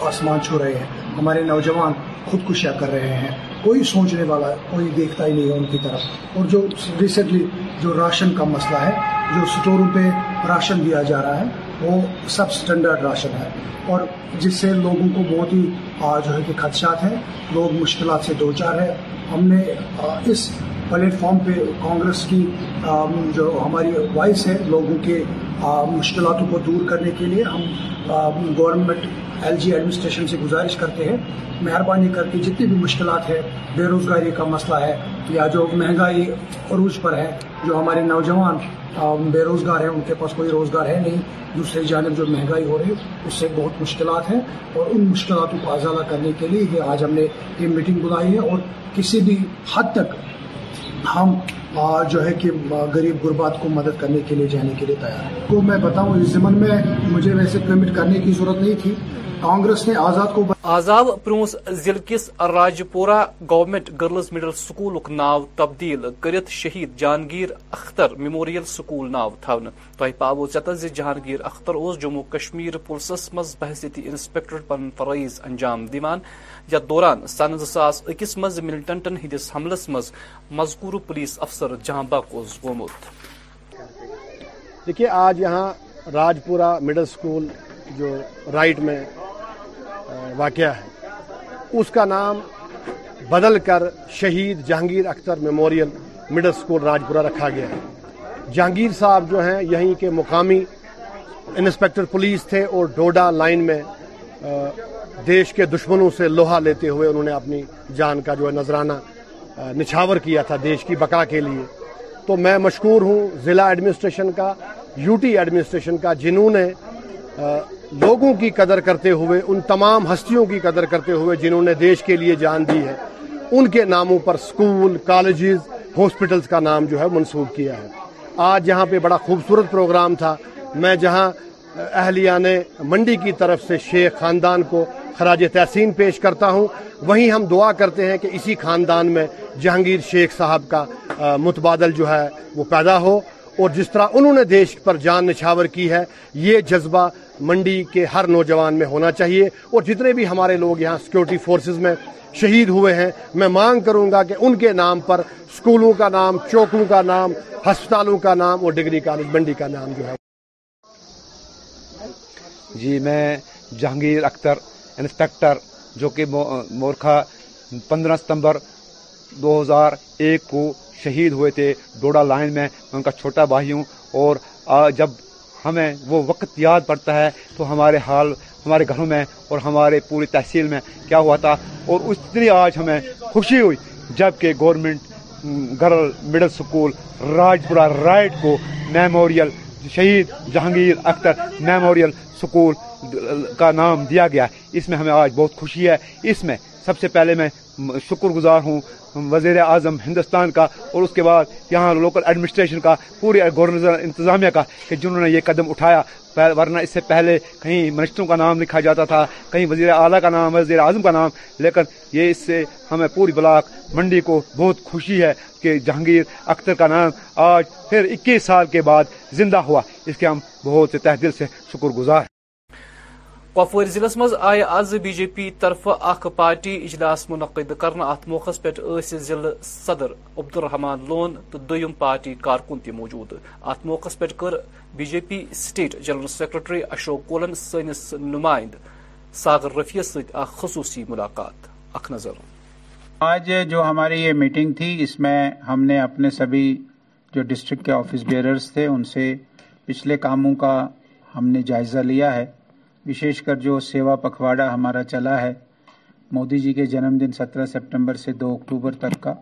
آسمان چھو رہے ہیں, ہمارے نوجوان خودکشیاں کر رہے ہیں, کوئی سوچنے والا کوئی دیکھتا ہی نہیں ہے ان کی طرف. اور جو ریسنٹلی جو راشن کا مسئلہ ہے, جو اسٹوروں پہ راشن دیا جا رہا ہے وہ سب اسٹینڈرڈ راشن ہے, اور جس سے لوگوں کو بہت ہی جو ہے کہ خدشات ہیں, لوگ مشکلات سے دوچار ہیں. ہم نے اس پلیٹ فارم پہ کانگریس کی جو ہماری وائس ہے لوگوں کے مشکلاتوں کو دور کرنے کے لیے, ہم گورنمنٹ ایل جی ایڈمنسٹریشن سے گزارش کرتے ہیں مہربانی کر کے جتنی بھی مشکلات ہے, بے روزگاری کا مسئلہ ہے, یا جو مہنگائی عروج پر ہے, جو ہمارے نوجوان بے روزگار ہیں ان کے پاس کوئی روزگار ہے نہیں, دوسری جانب جو مہنگائی ہو رہی ہے اس سے بہت مشکلات ہیں, اور ان مشکلاتوں کو ازالہ کرنے کے لیے یہ آج ہم نے یہ میٹنگ بلائی ہے. اور کسی بھی حد تک ہم جو ہے کہ غریب غربات کو مدد کرنے کے لیے جانے کے لیے تیار ہیں. تو میں بتاؤں اس ضمن میں مجھے ویسے پیمنٹ کرنے کی ضرورت نہیں تھی, کانگریس نے آزاد کو آزاد پرونس ضلع کس Rajpura government girls middle school ناو تبدیل کرت شہید جہانگیر اختر میموریل سکول ناو تھونے. تہ پاو ذتن زِ جہانگیر اختر اوس جموں کشمیر پولیسس مز بحثیتی انسپیکٹر پن فرائض انجام دِوان, یتھ دوران سنہ زٕ ساس أکِس مز ملٹنٹن ہندس حملس مز مذکور پولیس افسر جہاں بخ اوس گومت. دیکھیے آج یہاں راجپورہ مڈل سکول جو رائٹ میں واقعہ ہے اس کا نام بدل کر شہید Jahangir Akhtar memorial middle school Rajpura رکھا گیا ہے. جہانگیر صاحب جو ہیں یہیں کے مقامی انسپیکٹر پولیس تھے, اور ڈوڈا لائن میں دیش کے دشمنوں سے لوہا لیتے ہوئے انہوں نے اپنی جان کا جو ہے نذرانہ نچھاور کیا تھا دیش کی بقا کے لیے. تو میں مشکور ہوں ضلع ایڈمنسٹریشن کا, یوٹی ایڈمنسٹریشن کا, جنہوں نے لوگوں کی قدر کرتے ہوئے, ان تمام ہستیوں کی قدر کرتے ہوئے جنہوں نے دیش کے لیے جان دی ہے, ان کے ناموں پر سکول, کالجز, ہاسپٹلز کا نام جو ہے منسوب کیا ہے. آج یہاں پہ بڑا خوبصورت پروگرام تھا. میں جہاں اہلیہ نے منڈی کی طرف سے شیخ خاندان کو خراج تحسین پیش کرتا ہوں, وہیں ہم دعا کرتے ہیں کہ اسی خاندان میں جہانگیر شیخ صاحب کا متبادل جو ہے وہ پیدا ہو, اور جس طرح انہوں نے دیش پر جان نچھاور کی ہے یہ جذبہ منڈی کے ہر نوجوان میں ہونا چاہیے. اور جتنے بھی ہمارے لوگ یہاں سیکیورٹی فورسز میں شہید ہوئے ہیں, میں مانگ کروں گا کہ ان کے نام پر سکولوں کا نام, چوکوں کا نام, ہسپتالوں کا نام اور ڈگری کالج منڈی کا نام جو ہے. جی میں جہانگیر اختر انسپیکٹر جو کہ مورخہ پندرہ ستمبر دو ہزار ایک کو شہید ہوئے تھے ڈوڈا لائن میں, ان کا چھوٹا بھائی ہوں. اور جب ہمیں وہ وقت یاد پڑتا ہے تو ہمارے حال ہمارے گھروں میں اور ہمارے پوری تحصیل میں کیا ہوا تھا, اور اس طرح آج ہمیں خوشی ہوئی جب کہ government girl middle school Rajpura رائٹ کو میموریل شہید جہانگیر اختر میموریل سکول کا نام دیا گیا. اس میں ہمیں آج بہت خوشی ہے. اس میں سب سے پہلے میں شکر گزار ہوں وزیر اعظم ہندوستان کا, اور اس کے بعد یہاں لوکل ایڈمنسٹریشن کا, پورے گورنر انتظامیہ کا, کہ جنہوں نے یہ قدم اٹھایا. ورنہ اس سے پہلے کہیں منسٹروں کا نام لکھا جاتا تھا, کہیں وزیر اعلیٰ کا نام, وزیر اعظم کا نام, لیکن یہ اس سے ہمیں پوری بلاک منڈی کو بہت خوشی ہے کہ جہانگیر اختر کا نام آج پھر اکیس سال کے بعد زندہ ہوا. اس کے ہم بہت سے تہ دل سے شکر گزار ہیں. کپوور ضلع مز آئے آز بی جے پی طرف اخ پارٹی اجلاس منعقد کرنے. ات موقع پہ ضلع صدر عبد الرحمان لون تو دویم پارٹی کارکن تہ موجود. ات موقع پہ کر B J P state general secretary Ashok کولن سنس نمائند ساغر رفیع ست اخ خصوصی ملاقات. اخ نظر آج جو ہماری یہ میٹنگ تھی اس میں ہم نے اپنے سبھی جو ڈسٹرکٹ کے آفس بیئررز تھے ان سے پچھلے کاموں کا ہم نے جائزہ لیا ہے، وشیش کر جو سیوا پکھواڑا ہمارا چلا ہے مودی جی کے جنم دن سترہ سپٹمبر سے دو اکتوبر تک کا،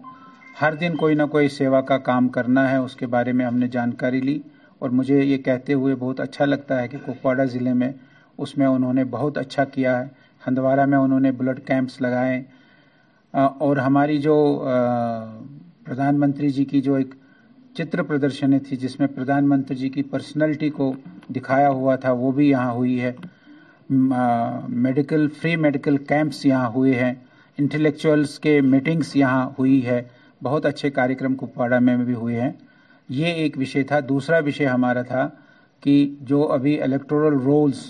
ہر دن کوئی نہ کوئی سیوا کا کام کرنا ہے، اس کے بارے میں ہم نے جانکاری لی اور مجھے یہ کہتے ہوئے بہت اچھا لگتا ہے کہ کپواڑہ ضلع میں اس میں انہوں نے بہت اچھا کیا ہے۔ ہندوارہ میں انہوں نے بلڈ کیمپس لگائے اور ہماری جو پردھان منتری جی کی جو ایک چتر پردرشنی تھی جس میں پردھان منتری جی کی پرسنالٹی کو دکھایا ہوا تھا، وہ بھی یہاں ہوئی ہے۔ میڈیکل فری میڈیکل کیمپس یہاں ہوئے ہیں، انٹلیکچوئلس کے میٹنگس یہاں ہوئی ہے، بہت اچھے کاریکرم کپواڑہ میں بھی ہوئے ہیں۔ یہ ایک وشے تھا۔ دوسرا وشے ہمارا تھا کہ جو ابھی الیکٹورل رولز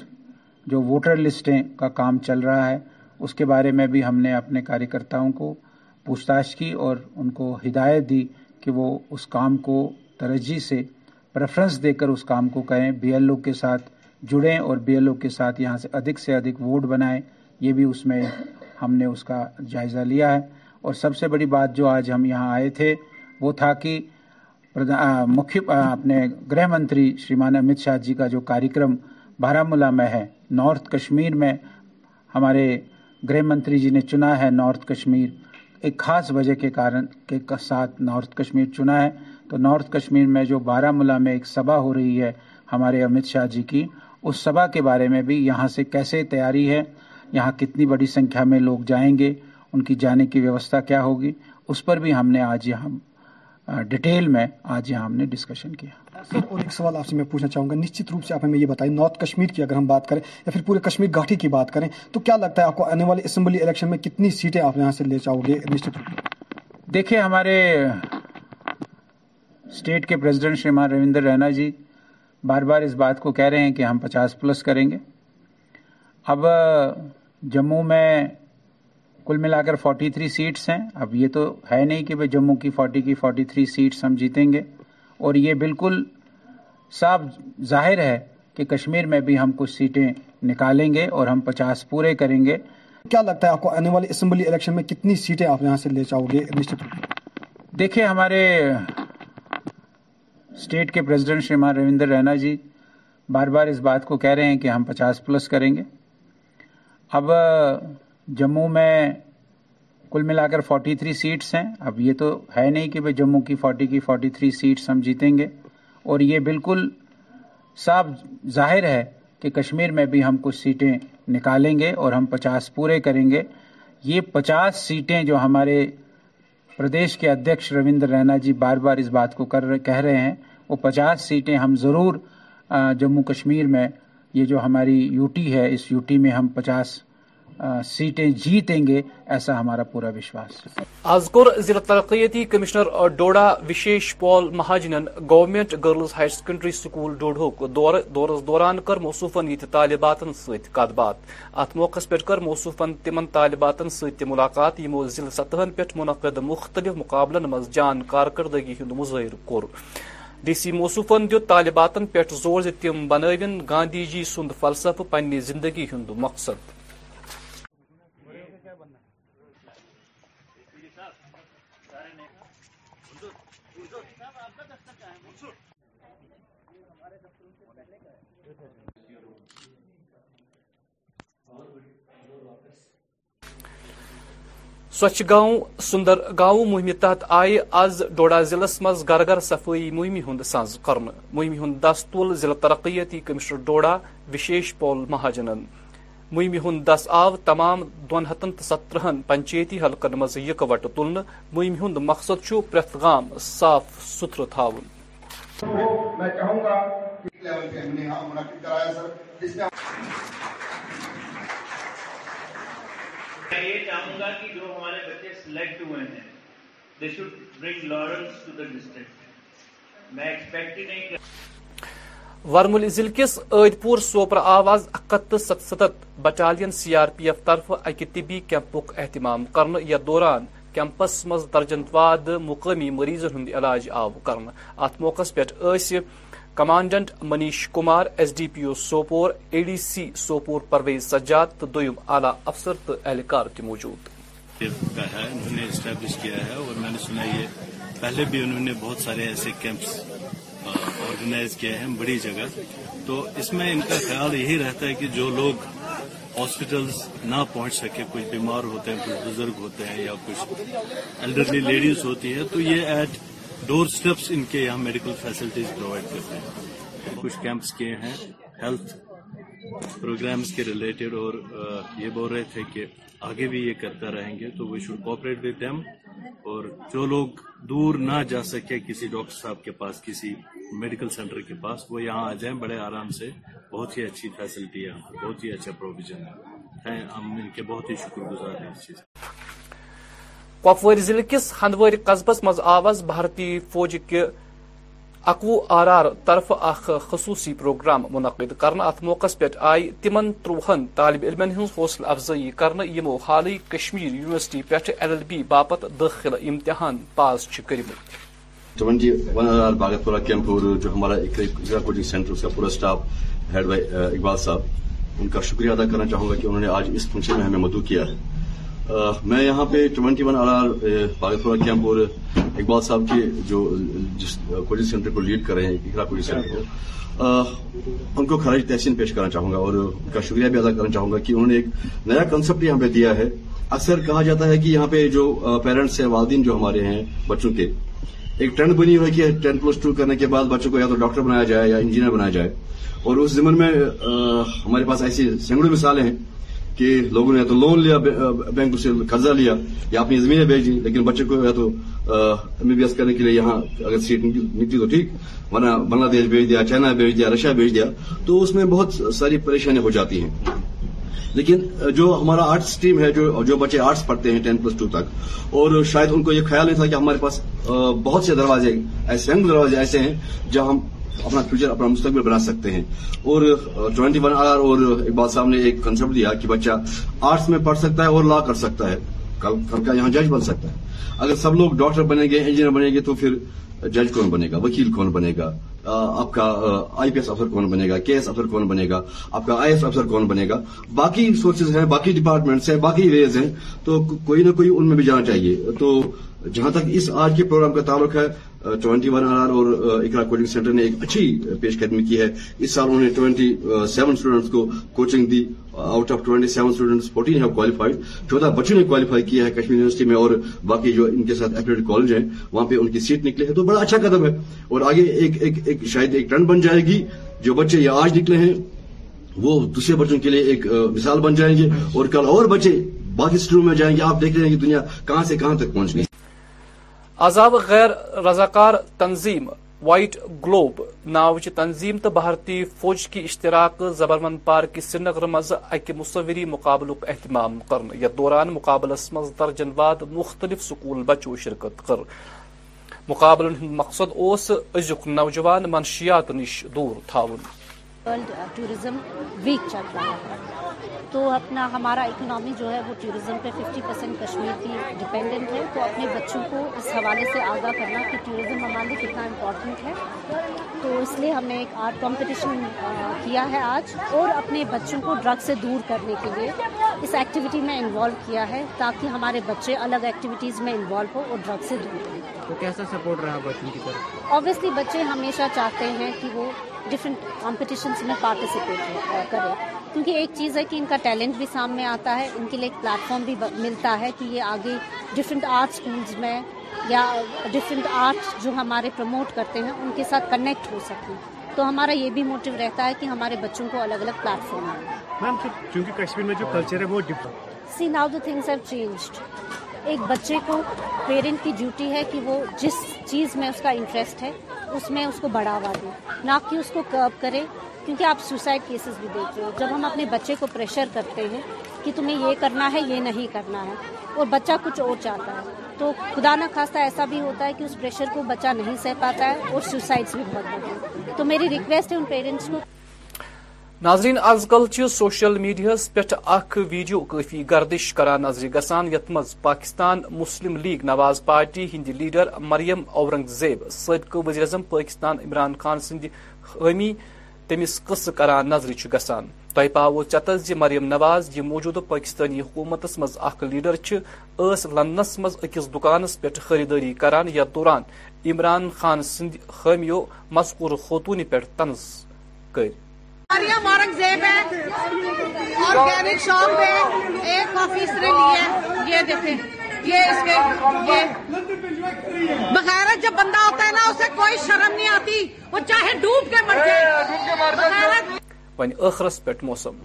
جو ووٹر لسٹیں کا کام چل رہا ہے اس کے بارے میں بھی ہم نے اپنے کاریکرتاؤں کو پوچھ تاچھ کی اور ان کو ہدایت دی کہ وہ اس کام کو ترجیح سے پریفرنس دے کر اس کام کو کریں، بی ایل او کے ساتھ جڑیں اور بی ایل او کے ساتھ یہاں سے ادھک سے ادھک ووٹ بنائیں۔ یہ بھی اس میں ہم نے اس کا جائزہ لیا ہے۔ اور سب سے بڑی بات جو آج ہم یہاں آئے تھے وہ تھا کہ مکھی اپنے گرہ منتری شریمان امت شاہ جی کا جو کاریکرم بارامولہ میں ہے، نارتھ کشمیر میں ہمارے گرہ منتری جی نے چنا ہے نارتھ کشمیر، ایک خاص وجہ کے کارن کے ساتھ نارتھ کشمیر چنا ہے۔ تو نارتھ کشمیر میں جو بارامولہ میں ایک سبھا ہو رہی ہے ہمارے امت شاہ جی کی، اس سبھا کے بارے میں بھی یہاں سے کیسے تیاری ہے، یہاں کتنی بڑی سنکھیا میں لوگ جائیں گے، ان کی جانے کی ویوستھا کیا ہوگی، اس پر بھی ہم نے آج یہاں ڈیٹیل میں آج یہاں ہم نے ڈسکشن کیا۔ سر اور ایک سوال آپ سے میں پوچھنا چاہوں گا، نشچت روپ سے آپ ہمیں یہ بتائیں نارتھ کشمیر کی اگر ہم بات کریں یا پھر پورے کشمیر گھاٹی کی بات کریں تو کیا لگتا ہے آپ کو آنے والے اسمبلی الیکشن میں کتنی سیٹیں آپ یہاں سے لے جاؤ گے نشچت روپ سے؟ دیکھیے ہمارے اسٹیٹ کے پریزیڈنٹ شریمان رویندر رینا جی بار بار اس بات کو کہہ رہے ہیں کہ ہم پچاس پلس کریں گے۔ اب جموں میں کل ملا کر فورٹی تھری سیٹس ہیں، اب یہ تو ہے نہیں کہ بھائی جموں کی فورٹی کی فورٹی تھری سیٹس ہم جیتیں گے، اور یہ بالکل صاف ظاہر ہے کہ کشمیر میں بھی ہم کچھ سیٹیں نکالیں گے اور ہم پچاس پورے کریں گے۔ کیا لگتا ہے آپ کو آنے والے اسمبلی الیکشن میں کتنی سیٹیں آپ یہاں سے لے جاؤ گے؟ دیکھیے ہمارے اسٹیٹ کے پریزیڈنٹ شریمان رویندر رینا جی بار بار اس بات کو کہہ رہے ہیں کہ ہم پچاس پلس کریں گے۔ اب جموں میں کل ملا کر فورٹی تھری سیٹس ہیں، اب یہ تو ہے نہیں کہ بھائی جموں کی فورٹی کی فورٹی تھری سیٹس ہم جیتیں گے، اور یہ بالکل صاف ظاہر ہے کہ کشمیر میں بھی ہم کچھ سیٹیں نکالیں گے اور ہم پچاس پورے کریں گے۔ یہ پچاس سیٹیں جو ہمارے پردیش کے ادھیکش رویندر رینا جی بار بار اس بات کو کر کہہ رہے ہیں، وہ پچاس سیٹیں ہم ضرور جموں کشمیر میں، یہ جو ہماری یوٹی ہے اس یوٹی میں ہم پچاس سیٹیں جیتیں گے، ایسا ہمارا پورا وشواس۔ آز کور ضلع ترقیتی کمشنر ڈوڈا وشیش پال مہاجنن government girls higher secondary school ڈوڈھوک دور دورس دوران کر موصوفن یہ طالباتن ست کت بات۔ ات موقع پہ کر موصوفن تمن طالباتن ست ملاقات یمو ضلع سطحن پہ منعقد مختلف مقابلن مز جان کارکردگی ہند مظاہر کور۔ ڈی سی موصوفن دیت طالباتن پہ زور ز تم بنوین گاندھی جی سند فلسفہ پنہ زندگی ہند مقصد۔ سوچھ گاؤں سندر گاؤں مہم تحت آئی آز ڈوڈا ضلع مز گھر گھر صفائی مہم ہند ساز کرن۔ مہم ہند دس تول ضلع ترقیتی کمشنر ڈوڈا وشیش پال مہاجنن۔ مہم ہند دس آو تمام دون ہتن تو سترہن پنچایتی حلقن مز یکوٹ تلن۔ مہم ہند مقصد چھ پریت گام صاف ستھر تھاون۔ میں چاہوں گا لیول پہ ہم نے یہاں منعقد کرایا سر، جس میں میں یہ چاہوں گا کہ جو ہمارے بچے سلیکٹ ہوئے ہیں they should bring laurels to the district. میں ایکسپیکٹ ہی نہیں کر ورمل ضلع کس عید پور سوپر آواز اکت ستستھ battalion C R P F طرف اکہ طبی کیمپک اہتمام کرنے۔ یتھ دوران کیمپس مز درجن واد مقامی مریضن ہند علاج آو کرنے۔ ات موقع پہ commandant Manish Kumar, S D P O Sopore, A D C Sopore Parvez Sajjad تو دویم اعلی افسر تو اہلکار موجود ہے۔ انہوں نے اسٹیبلش کیا ہے اور میں نے سنا یہ پہلے بھی انہوں نے بہت سارے ایسے کیمپس آرگنائز کیے ہیں بڑی جگہ. تو اس میں ان کا خیال یہی رہتا ہے کہ جو لوگ ہاسپٹلز نہ پہنچ سکے, کچھ بیمار ہوتے ہیں, کچھ بزرگ ہوتے ہیں, یا کچھ ایلڈرلی لیڈیز ہوتی ہے, تو یہ ایٹ ڈور سٹیپس ان کے یہاں میڈیکل فیسلٹیز پرووائڈ کرتے ہیں. کچھ کیمپس کیے ہیں ہیلتھ پروگرامز کے ریلیٹڈ, اور یہ بول رہے تھے کہ آگے بھی یہ کرتا رہیں گے, تو we should cooperate with them. اور جو لوگ دور نہ جا سکے کسی ڈاکٹر صاحب کے پاس, کسی میڈیکل سینٹر کے پاس, وہ یہاں آ جائیں بڑے آرام سے. بہت ہی اچھی فیسلٹی ہے, بہت ہی اچھا پروویژن ہے, ہم ان کے بہت ہی شکر گزار ہیں اس چیز. کپوار ضلع کس ہندواری قصبس مز آواز بھارتی فوج کے اکوہ آرار طرف اخ خصوصی پروگرام منعقد کرنا. ات موقع پہ آئی تمن تروہن طالب علم ہز حوصلہ افزائی کرنا یمو حالی کشمیر یونیورسٹی پہ ایل ایل بی باپت داخل امتحان پاس کرمت. ٹوینٹی ون آر باغت پورہ کیمپ, اور جو ہمارا اکرا کوچنگ سینٹر اس کا پورا اسٹاف ہیڈ بائی اقبال صاحب, ان کا شکریہ ادا کرنا چاہوں گا کہ انہوں نے آج اس فنکشن میں ہمیں مدعو کیا ہے. میں یہاں پہ ٹوینٹی ون آر آر باغت پورہ کیمپ اور اقبال صاحب کے جو جس کوچنگ سینٹر کو لیڈ کر رہے ہیں اقرا کوچنگ سینٹر کو, ان کو خراج تحسین پیش کرنا چاہوں گا, اور ان کا شکریہ بھی ادا کرنا چاہوں گا کہ انہوں نے ایک نیا کنسیپٹ یہاں پہ دیا ہے. اکثر کہا جاتا ہے کہ یہاں پہ جو پیرنٹس ہیں, والدین جو ہمارے ہیں بچوں کے, ایک ٹرینڈ بنی ہوئی کہ ٹین پلس ٹو کرنے کے بعد بچوں کو یا تو ڈاکٹر بنایا جائے یا انجینئر بنایا جائے, اور اس ضمن میں ہمارے پاس ایسی سینکڑوں مثالیں ہیں کہ لوگوں نے یا تو لون لیا, بینک سے قرضہ لیا, یا اپنی زمینیں بیچ دی, لیکن بچوں کو یا تو ایم بی بی ایس کرنے کے لیے یہاں اگر سیٹ نکلی تو ٹھیک, ورنہ بنگلہ دیش بھیج دیا, چائنا بھیج دیا, رشیا بھیج دیا, تو اس میں بہت ساری پریشانیاں ہو جاتی ہیں. لیکن جو ہمارا آرٹس ٹیم ہے, جو جو بچے آرٹس پڑھتے ہیں ٹین پلس ٹو تک, اور شاید ان کو یہ خیال نہیں تھا کہ ہمارے پاس بہت سے دروازے ایسے ہیں, دروازے ایسے ہیں جہاں ہم اپنا فیوچر, اپنا مستقبل بنا سکتے ہیں. اور ٹوینٹی ون آر اور اقبال صاحب نے ایک کنسپٹ دیا کہ بچہ آرٹس میں پڑھ سکتا ہے اور لا کر سکتا ہے, کل کا یہاں جج بن سکتا ہے. اگر سب لوگ ڈاکٹر بنیں گے, انجینئر بنیں گے, تو پھر جج کون بنے گا, وکیل کون بنے گا, آپ کا آئی پی ایس افسر کون بنے گا, کے ایس افسر کون بنے گا, آپ کا آئی ایس افسر کون بنے گا. باقی سورسز ہیں, باقی ڈپارٹمنٹس ہیں, باقی ویز ہیں, تو کوئی نہ کوئی ان میں بھی جانا چاہیے. تو جہاں تک اس آج کے پروگرام کا تعلق ہے, ٹوینٹی ون آر اور اقرا کوچنگ سینٹر نے ایک اچھی پیش قدمی کی ہے. اس سال انہوں نے ٹوینٹی سیون اسٹوڈنٹس کو کوچنگ دی. Out of twenty seven students fourteen have qualified, چودہ بچوں نے کوالیفائی کیا ہے کشمیر یونیورسٹی میں, اور باقی جو ان کے ساتھ ایفیلیٹ کالج ہیں وہاں پہ ان کی سیٹ نکلے ہیں. تو بڑا اچھا قدم ہے, اور آگے ایک ایک ایک شاید ایک ٹرن بن جائے گی. جو بچے یہ آج نکلے ہیں وہ دوسرے بچوں کے لیے ایک مثال بن جائیں گے, اور کل اور بچے باقی اسٹوڈنٹ میں جائیں گے. آپ دیکھ رہے ہیں کہ دنیا کہاں سے کہاں تک پہنچ گئی. عذاب غیر رضاکار تنظیم وائٹ گلوب ناوچ تنظیم تو بھارتی فوج کی اشتراک زبرمن پارک سری نگر مز اکہ مصوری مقابلک اہتمام کرنے. یتھ دوران مقابلس مز درجن واد مختلف سکول بچو شرکت کر. مقابلن ہند مقصد اوس ازک نوجوان منشیات نش دور تھاون. ورلڈ ٹورزم ویک چل رہا ہے, تو اپنا ہمارا اکنامی جو ہے وہ ٹورزم پہ ففٹی پرسینٹ کشمیر کی ڈپینڈنٹ ہے. تو اپنے بچوں کو اس حوالے سے آگاہ کرنا کہ ٹورزم ہمارے لیے کتنا امپورٹنٹ ہے, تو اس لیے ہم نے ایک آرٹ کمپٹیشن کیا ہے آج, اور اپنے بچوں کو ڈرگ سے دور کرنے کے لیے اس ایکٹیویٹی میں انوالو کیا ہے تاکہ ہمارے بچے الگ ایکٹیویٹیز میں انوالو ہو اور ڈرگ سے دور رہیں. تو کیسا سپورٹ رہا بچوں کی طرف؟ اوبیسلی بچے ہمیشہ چاہتے ہیں کہ وہ ڈفرینٹ کمپٹیشنس میں پارٹیسپیٹ کریں, کیونکہ ایک چیز ہے کہ ان کا ٹیلنٹ بھی سامنے آتا ہے, ان کے لیے ایک پلیٹ فارم بھی ملتا ہے کہ یہ آگے ڈفرینٹ آرٹ اسکولز میں یا ڈفرینٹ آرٹ جو ہمارے پروموٹ کرتے ہیں ان کے ساتھ کنیکٹ ہو سکیں. تو ہمارا یہ بھی موٹیو رہتا ہے کہ ہمارے بچوں کو الگ الگ پلیٹ فارم ملے. میم کیونکہ کشمیر میں جو کلچر ہے وہ different, see now the things have changed. ایک بچے کو پیرنٹ کی ڈیوٹی ہے کہ وہ جس چیز میں اس کا انٹرسٹ ہے اس میں اس کو بڑھاوا دیں, نہ کہ اس کو کرب کریں. کیونکہ آپ سوسائڈ کیسز بھی دیکھ رہے ہو, جب ہم اپنے بچے کو پریشر کرتے ہیں کہ تمہیں یہ کرنا ہے, یہ نہیں کرنا ہے, اور بچہ کچھ اور چاہتا ہے, تو خدا نہ خواستہ ایسا بھی ہوتا ہے کہ اس پریشر کو بچہ نہیں سہ پاتا ہے اور سوسائڈس بھی بہت ہوتے ہیں. تو میری ریکویسٹ ہے ان پیرنٹس کو. ناظرین, آز کل چھ سوشل میڈیاہس پہ اخ ویڈیو کافی گردش کران نظر گسان, یت مز پاکستان مسلم لیگ نواز پارٹی ہند لیڈر مریم اورنگ زیب سابقہ وزیر اعظم پاکستان عمران خان سند حامی تمس قصہ کران نظر گسان. تہ پاو چتس زِ مریم نواز یہ موجودہ پاکستانی حکومتس مز اخ لیڈر چھ لندنس مز اکس دکانس پہ خریداری کران یا دوران عمران خان سند خامیو مذکور خواتون پہ طنز کر. مریم اورنگزیب ہے آرگینک شاپ میں ایک آفیسر لیے یہ دیکھیں یہ اس کے بغیرت جب بندہ ہوتا ہے نا اسے کوئی شرم نہیں آتی وہ چاہے ڈوب کے مر جائے. ون ٲخرس پٮ۪ٹھ موسم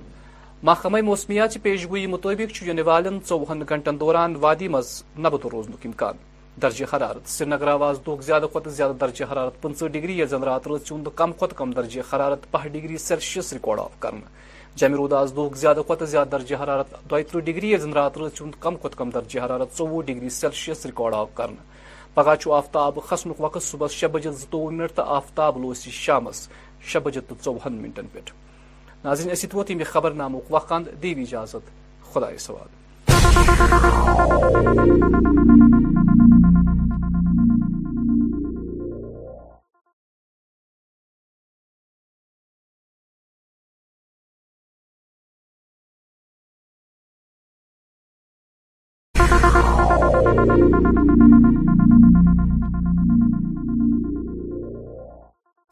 محکمہ موسمیات چہِ پیشگویی مطٲبق چھُ یِنہٕ والٮ۪ن ژۄوُہن گنٹن دوران وادی منٛز نَبَتھ روزنُک اِمکان. درجہ حرارت سرینگر آواز دۄہُک زیادٕ کھۄتہٕ زیادٕ درجہ حرارت پٕنٛژٕہ ڈگری ییٚلہِ زن راتہٕ رٲژ ہُنٛد کم کھۄتہٕ کم درجہ حرارت باہ ڈگری سیلسیس رِکارڈ آف کرنہٕ. جمہِ روٗد آز دۄہُک زیادٕ کھۄتہٕ زیادٕ درجہ حرارت دۄیہِ تٕرٛہ ڈگری ییٚلہِ زن راتہٕ رٲژ ہُنٛد کم کھۄتہٕ کم درجہ حرارت ژوٚوُہ ڈگری سیلسیس رِکارڈ آو کرنہٕ. پگہہ چھُ آفتاب کھسنُک وقت صبحس شیٚے بجہِ زٕتووُہ مِنٹ تہٕ آفتاب لوسہِ شامس شیٚے بجہِ تہٕ ژوٚوُہن مِنٹن پٮ۪ٹھ. ناظرین أسۍ ووت ییٚمہِ خبر نامُک وقان دیوی اِجازت خۄدایس حوالہٕ.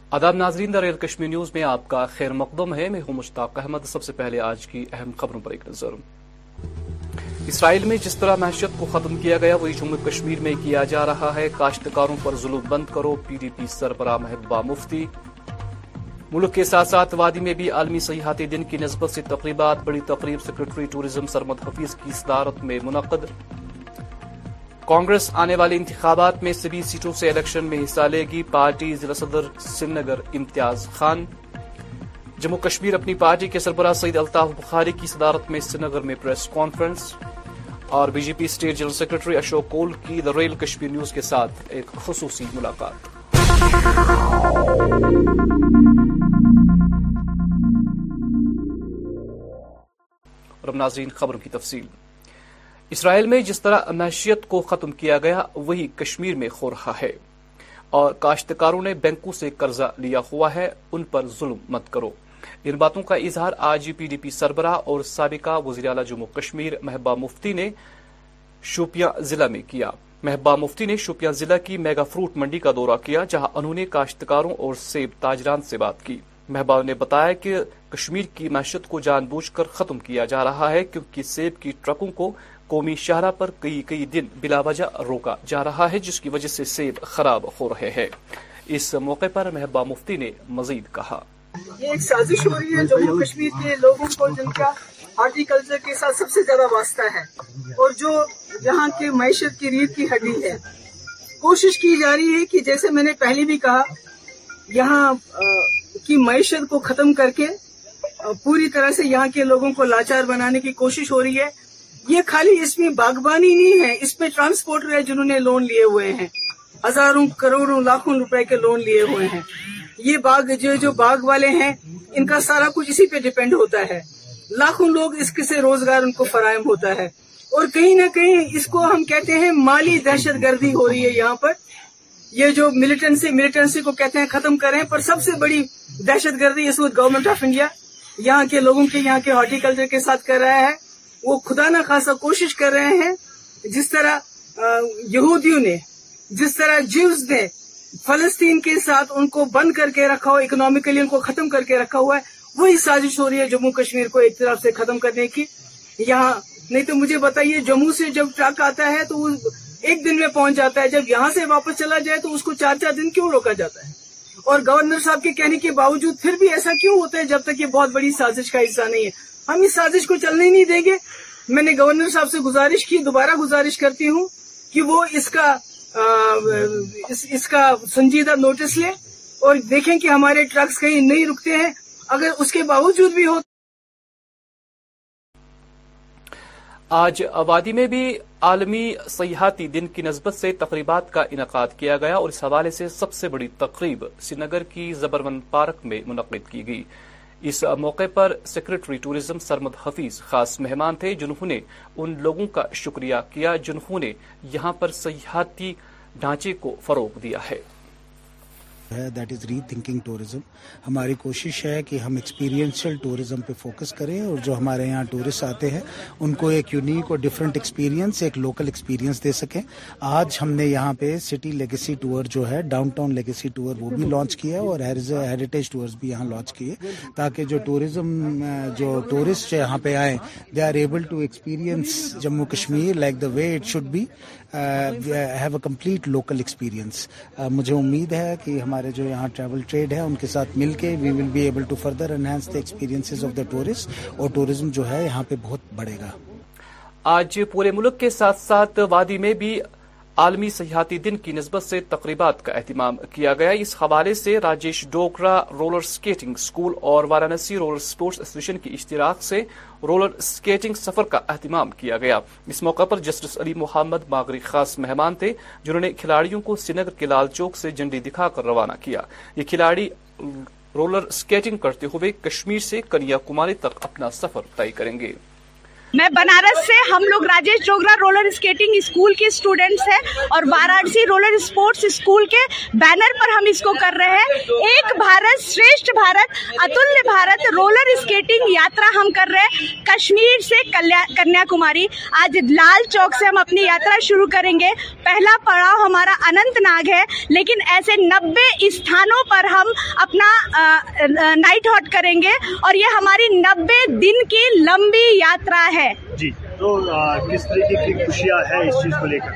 آداب ناظرین، ریل کشمیر نیوز میں آپ کا خیر مقدم ہے. میں ہوں مشتاق احمد. سب سے پہلے آج کی اہم خبروں پر ایک نظر. اسرائیل میں جس طرح معیشت کو ختم کیا گیا وہی جموں کشمیر میں کیا جا رہا ہے. کاشتکاروں پر ظلم بند کرو، پی ڈی پی سربراہ محبوبہ مفتی. ملک کے ساتھ ساتھ وادی میں بھی عالمی سیاحتی دن کی نسبت سے تقریبات. بڑی تقریب سیکرٹری ٹورزم سرمد حفیظ کی صدارت میں منعقد. کانگریس آنے والے انتخابات میں سبھی سیٹوں سے الیکشن میں حصہ لے گی. پارٹی ضلع صدر سری نگر امتیاز خان. جموں کشمیر اپنی پارٹی کے سربراہ سید الطاف بخاری کی صدارت میں سری نگر میں پریس کانفرنس. اور B J P state general secretary Ashok کول کی دی ریل کشمیر نیوز کے ساتھ ایک خصوصی ملاقات. ناظرین، خبروں کی تفصیل. اسرائیل میں جس طرح معیشت کو ختم کیا گیا وہی کشمیر میں ہو رہا ہے، اور کاشتکاروں نے بینکوں سے قرضہ لیا ہوا ہے، ان پر ظلم مت کرو. ان باتوں کا اظہار آج پی ڈی پی سربراہ اور سابقہ وزیر اعلی جموں کشمیر محبوبہ مفتی نے شوپیاں ضلع میں کیا. محبوبہ مفتی نے شوپیاں ضلع کی میگا فروٹ منڈی کا دورہ کیا، جہاں انہوں نے کاشتکاروں اور سیب تاجران سے بات کی. محبوبہ نے بتایا کہ کشمیر کی معیشت کو جان بوجھ کر ختم کیا جا رہا ہے، کیونکہ سیب کی ٹرکوں کو قومی شاہراہ پر کئی کئی دن بلا وجہ روکا جا رہا ہے، جس کی وجہ سے سیب خراب ہو رہے ہیں. اس موقع پر محبوبہ مفتی نے مزید کہا، یہ ایک سازش ہو رہی ہے جموں کشمیر کے لوگوں کو، جن کا ہارٹی کلچر کے ساتھ سب سے زیادہ واسطہ ہے اور جو یہاں کی معیشت کی ریڑھ کی ہڈی ہے. کوشش کی جا رہی ہے کہ جیسے میں نے پہلے بھی کہا، یہاں کی معیشت کو ختم کر کے پوری طرح سے یہاں کے لوگوں کو لاچار بنانے کی کوشش ہو رہی ہے. یہ خالی اس میں باغبانی نہیں ہے، اس میں ٹرانسپورٹر ہے جنہوں نے لون لیے ہوئے ہیں، ہزاروں کروڑوں لاکھوں روپے کے لون لیے ہوئے ہیں. یہ باغ جو جو باغ والے ہیں ان کا سارا کچھ اسی پہ ڈیپینڈ ہوتا ہے. لاکھوں لوگ اس کے سے روزگار ان کو فراہم ہوتا ہے. اور کہیں نہ کہیں اس کو ہم کہتے ہیں مالی دہشت گردی ہو رہی ہے یہاں پر. یہ جو ملیٹنسی ملیٹنسی کو کہتے ہیں ختم کریں، پر سب سے بڑی دہشت گردی اس وقت گورنمنٹ آف انڈیا یہاں کے لوگوں کے یہاں کے ہارٹی کلچر کے ساتھ کر رہا ہے. وہ خدا نہ خاصا کوشش کر رہے ہیں جس طرح یہودیوں نے، جس طرح جیوز نے فلسطین کے ساتھ ان کو بند کر کے رکھا ہوا، اکنامیکلی ان کو ختم کر کے رکھا ہوا ہے، وہی سازش ہو رہی ہے جموں کشمیر کو ایک طرف سے ختم کرنے کی. یہاں نہیں تو مجھے بتائیے، جموں سے جب ٹرک آتا ہے تو ایک دن میں پہنچ جاتا ہے، جب یہاں سے واپس چلا جائے تو اس کو چار چار دن کیوں روکا جاتا ہے؟ اور گورنر صاحب کے کہنے کے باوجود پھر بھی ایسا کیوں ہوتا ہے جب تک یہ بہت بڑی سازش کا حصہ نہیں ہے؟ ہم اس سازش کو چلنے نہیں دیں گے. میں نے گورنر صاحب سے گزارش کی، دوبارہ گزارش کرتی ہوں کہ وہ اس کا اس, اس کا سنجیدہ نوٹس لیں اور دیکھیں کہ ہمارے ٹرکس کہیں نہیں رکتے ہیں. اگر اس کے باوجود بھی ہو، آج وادی میں بھی عالمی سیاحتی دن کی نسبت سے تقریبات کا انعقاد کیا گیا، اور اس حوالے سے سب سے بڑی تقریب سری نگر کی زبرون پارک میں منعقد کی گئی. اس موقع پر سیکرٹری ٹورزم سرمد حفیظ خاص مہمان تھے، جنہوں نے ان لوگوں کا شکریہ کیا جنہوں نے یہاں پر سیاحتی ڈھانچے کو فروغ دیا ہے. ہے that is rethinking tourism. ہماری کوشش ہے کہ ہم ایکسپیرینشل ٹورزم پہ فوکس کریں اور جو ہمارے یہاں ٹورسٹ آتے ہیں ان کو ایک یونیک اور ڈفرینٹ ایکسپیرینس, ایک لوکل ایکسپیرینس دے سکیں. آج ہم نے یہاں پہ سٹی لیگیسی ٹور جو ہے, ڈاؤن ٹاؤن لیگیسی ٹور وہ بھی لانچ کیا ہے اور ہیریٹیج ٹورز بھی یہاں لانچ کیے تاکہ جو ٹورزم جو ٹورسٹ یہاں پہ آئیں they are able to experience Jammu Kashmir like the way it should be, have a complete local experience. مجھے امید ہے کہ ہمارے جو یہاں ٹریول ٹریڈ ہے ان کے ساتھ مل کے we will be able to further enhance the experiences of the tourist اور ٹورزم جو ہے یہاں پہ بہت بڑھے گا. آج پورے ملک کے ساتھ ساتھ وادی میں بھی عالمی سیاحتی دن کی نسبت سے تقریبات کا اہتمام کیا گیا. اس حوالے سے Rajesh Dogra roller skating school اور وارانسی رولر سپورٹس ایسوسیشن کی اشتراک سے رولر سکیٹنگ سفر کا اہتمام کیا گیا. اس موقع پر جسٹس علی محمد ماغری خاص مہمان تھے جنہوں نے کھلاڑیوں کو سرینگر کے لال چوک سے جھنڈی دکھا کر روانہ کیا. یہ کھلاڑی رولر سکیٹنگ کرتے ہوئے کشمیر سے کنیا کماری تک اپنا سفر طے کریں گے. میں بنارس سے, ہم لوگ Rajesh Dogra roller skating school کے اسٹوڈینٹس ہیں اور وارانسی رولر سپورٹس اسکول کے بینر پر ہم اس کو کر رہے ہیں. ایک بھارت شریشٹھ بھارت اتلیہ بھارت رولر سکیٹنگ یاترا ہم کر رہے ہیں کشمیر سے کنیا کماری. آج لال چوک سے ہم اپنی یاترا شروع کریں گے. پہلا پڑاؤ ہمارا اننت ناگ ہے لیکن ایسے نبے استھانوں پر ہم اپنا نائٹ ہاٹ کریں گے اور یہ ہماری نبے دن کی لمبی یاترا ہے. جی تو کس طریقے کی خوشیاں ہیں اس چیز کو لے کر؟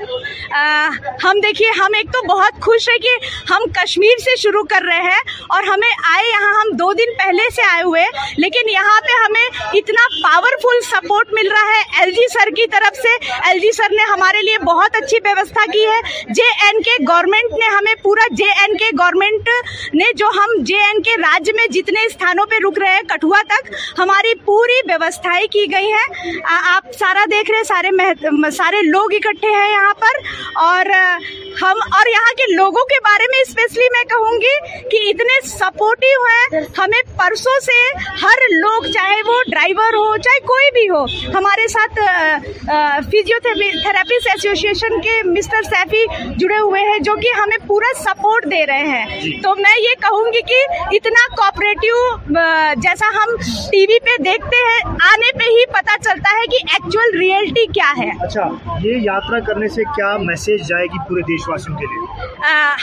ہم دیکھیے, ہم ایک تو بہت خوش ہے کہ ہم کشمیر سے شروع کر رہے ہیں اور ہمیں آئے یہاں ہم دو دن پہلے سے آئے ہوئے لیکن یہاں پہ ہمیں اتنا پاورفل سپورٹ مل رہا ہے ایل جی سر کی طرف سے. ایل جی سر نے ہمارے لیے بہت اچھی ویوستھا کی ہے. جے این کے گورنمنٹ نے ہمیں پورا جے این کے گورنمنٹ نے جو ہم جے این کے راج میں جتنے استھانوں پہ رک رہے ہیں کٹھوا تک ہماری پوری ویوستھائیں کی گئی ہیں. آپ سارا دیکھ رہے ہیں, سارے سارے لوگ اکٹھے ہیں یہاں پر اور ہم اور یہاں کے لوگوں کے بارے میں اسپیشلی میں کہوں گی کہ اتنے سپورٹیو ہیں. ہمیں پرسوں سے ہر لوگ, چاہے وہ ڈرائیور ہو چاہے کوئی بھی ہو, ہمارے ساتھ فزیو تھراپسٹ ایسوسی ایشن کے مسٹر سیفی جڑے ہوئے ہیں جو کہ ہمیں پورا سپورٹ دے رہے ہیں. تو میں یہ کہوں گی کہ اتنا کوآپریٹیو جیسا ہم ٹی وی پہ دیکھتے ہیں آنے پہ ہی پتہ چلتا ہے کہ ایکچوئل ریئلٹی کیا ہے. اچھا, یہ یاترا کرنے سے کیا میسج جائے گی پورے دیش واسیوں کے لیے؟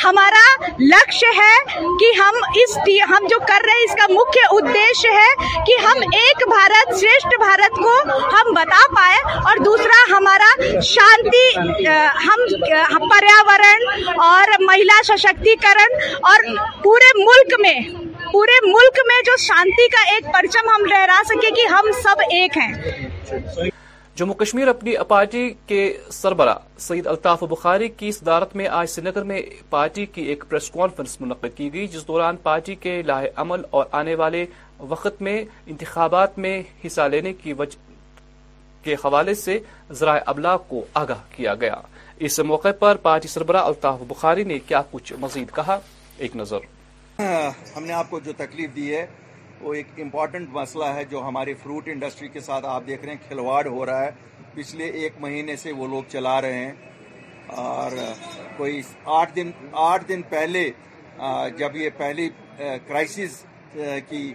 ہمارا لکشیہ ہے کہ ہم اس ہم جو کر رہے ہیں اس کا مکھیہ ادیشیہ ہے کہ ہم ایک بھارت شریشٹھ بھارت کو ہم بتا پائے اور دوسرا ہمارا شانتی, ہم پریاورن اور مہیلا سشکتیکرن اور پورے ملک میں پورے ملک میں جو شانتی کا ایک پرچم ہم لہرا سکیں کہ ہم سب ایک ہیں. جموں کشمیر اپنی پارٹی کے سربراہ سید الطاف بخاری کی صدارت میں آج سری نگر میں پارٹی کی ایک پریس کانفرنس منعقد کی گئی جس دوران پارٹی کے لاہ عمل اور آنے والے وقت میں انتخابات میں حصہ لینے کی وجہ کے حوالے سے ذرائع ابلاغ کو آگاہ کیا گیا. اس موقع پر پارٹی سربراہ الطاف بخاری نے کیا کچھ مزید کہا, ایک نظر. ہم نے آپ کو جو تکلیف دی ہے وہ ایک امپورٹنٹ مسئلہ ہے جو ہماری فروٹ انڈسٹری کے ساتھ آپ دیکھ رہے ہیں کھلواڑ ہو رہا ہے. پچھلے ایک مہینے سے وہ لوگ چلا رہے ہیں اور کوئی آٹھ دن آٹھ دن پہلے جب یہ پہلی کرائسس کی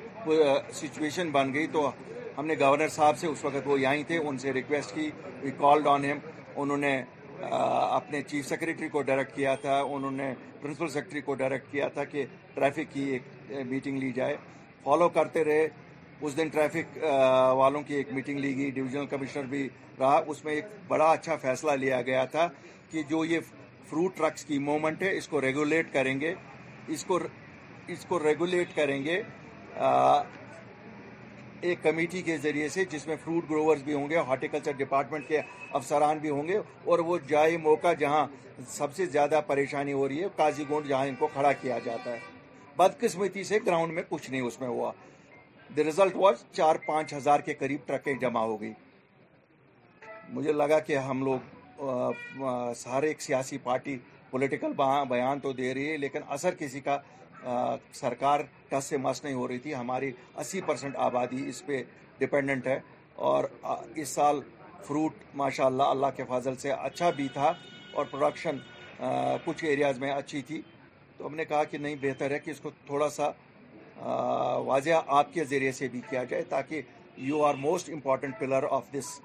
سچویشن بن گئی تو ہم نے گورنر صاحب سے, اس وقت وہ یہیں تھے, ان سے ریکویسٹ کی. وی کالڈ آن ہم. انہوں نے اپنے چیف سیکریٹری کو ڈائریکٹ کیا تھا, انہوں نے پرنسپل سیکریٹری کو ڈائریکٹ کیا تھا کہ ٹریفک کی ایک میٹنگ لی جائے. فالو کرتے رہے. اس دن ٹریفک والوں کی ایک میٹنگ لی گئی, ڈویژنل کمشنر بھی رہا. اس میں ایک بڑا اچھا فیصلہ لیا گیا تھا کہ جو یہ فروٹ ٹرکس کی موومنٹ ہے اس کو ریگولیٹ کریں گے, اس کو اس کو ریگولیٹ کریں گے ایک کمیٹی کے ذریعے سے جس میں فروٹ گروورز بھی ہوں گے, ہارٹیکلچر ڈپارٹمنٹ کے افسران بھی ہوں گے اور وہ جائے موقع جہاں سب سے زیادہ پریشانی ہو رہی ہے قاضی گونڈ جہاں ان کو کھڑا کیا جاتا ہے. بدقسمتی سے گراؤنڈ میں کچھ نہیں اس میں ہوا. دی ریزلٹ واز چار پانچ ہزار کے قریب ٹرکیں جمع ہو گئی. مجھے لگا کہ ہم لوگ سارے ایک سیاسی پارٹی پولیٹیکل بیان تو دے رہی ہے لیکن اثر کسی کا سرکار ٹس سے مس نہیں ہو رہی تھی. ہماری اسی پرسنٹ آبادی اس پہ ڈپینڈنٹ ہے اور اس سال فروٹ ماشاءاللہ اللہ کے فضل سے اچھا بھی تھا اور پروڈکشن کچھ ایریاز میں اچھی تھی. تو ہم نے کہا کہ نہیں بہتر ہے کہ اس کو تھوڑا سا واضح آپ کے ذریعے سے بھی کیا جائے تاکہ you are most important pillar of this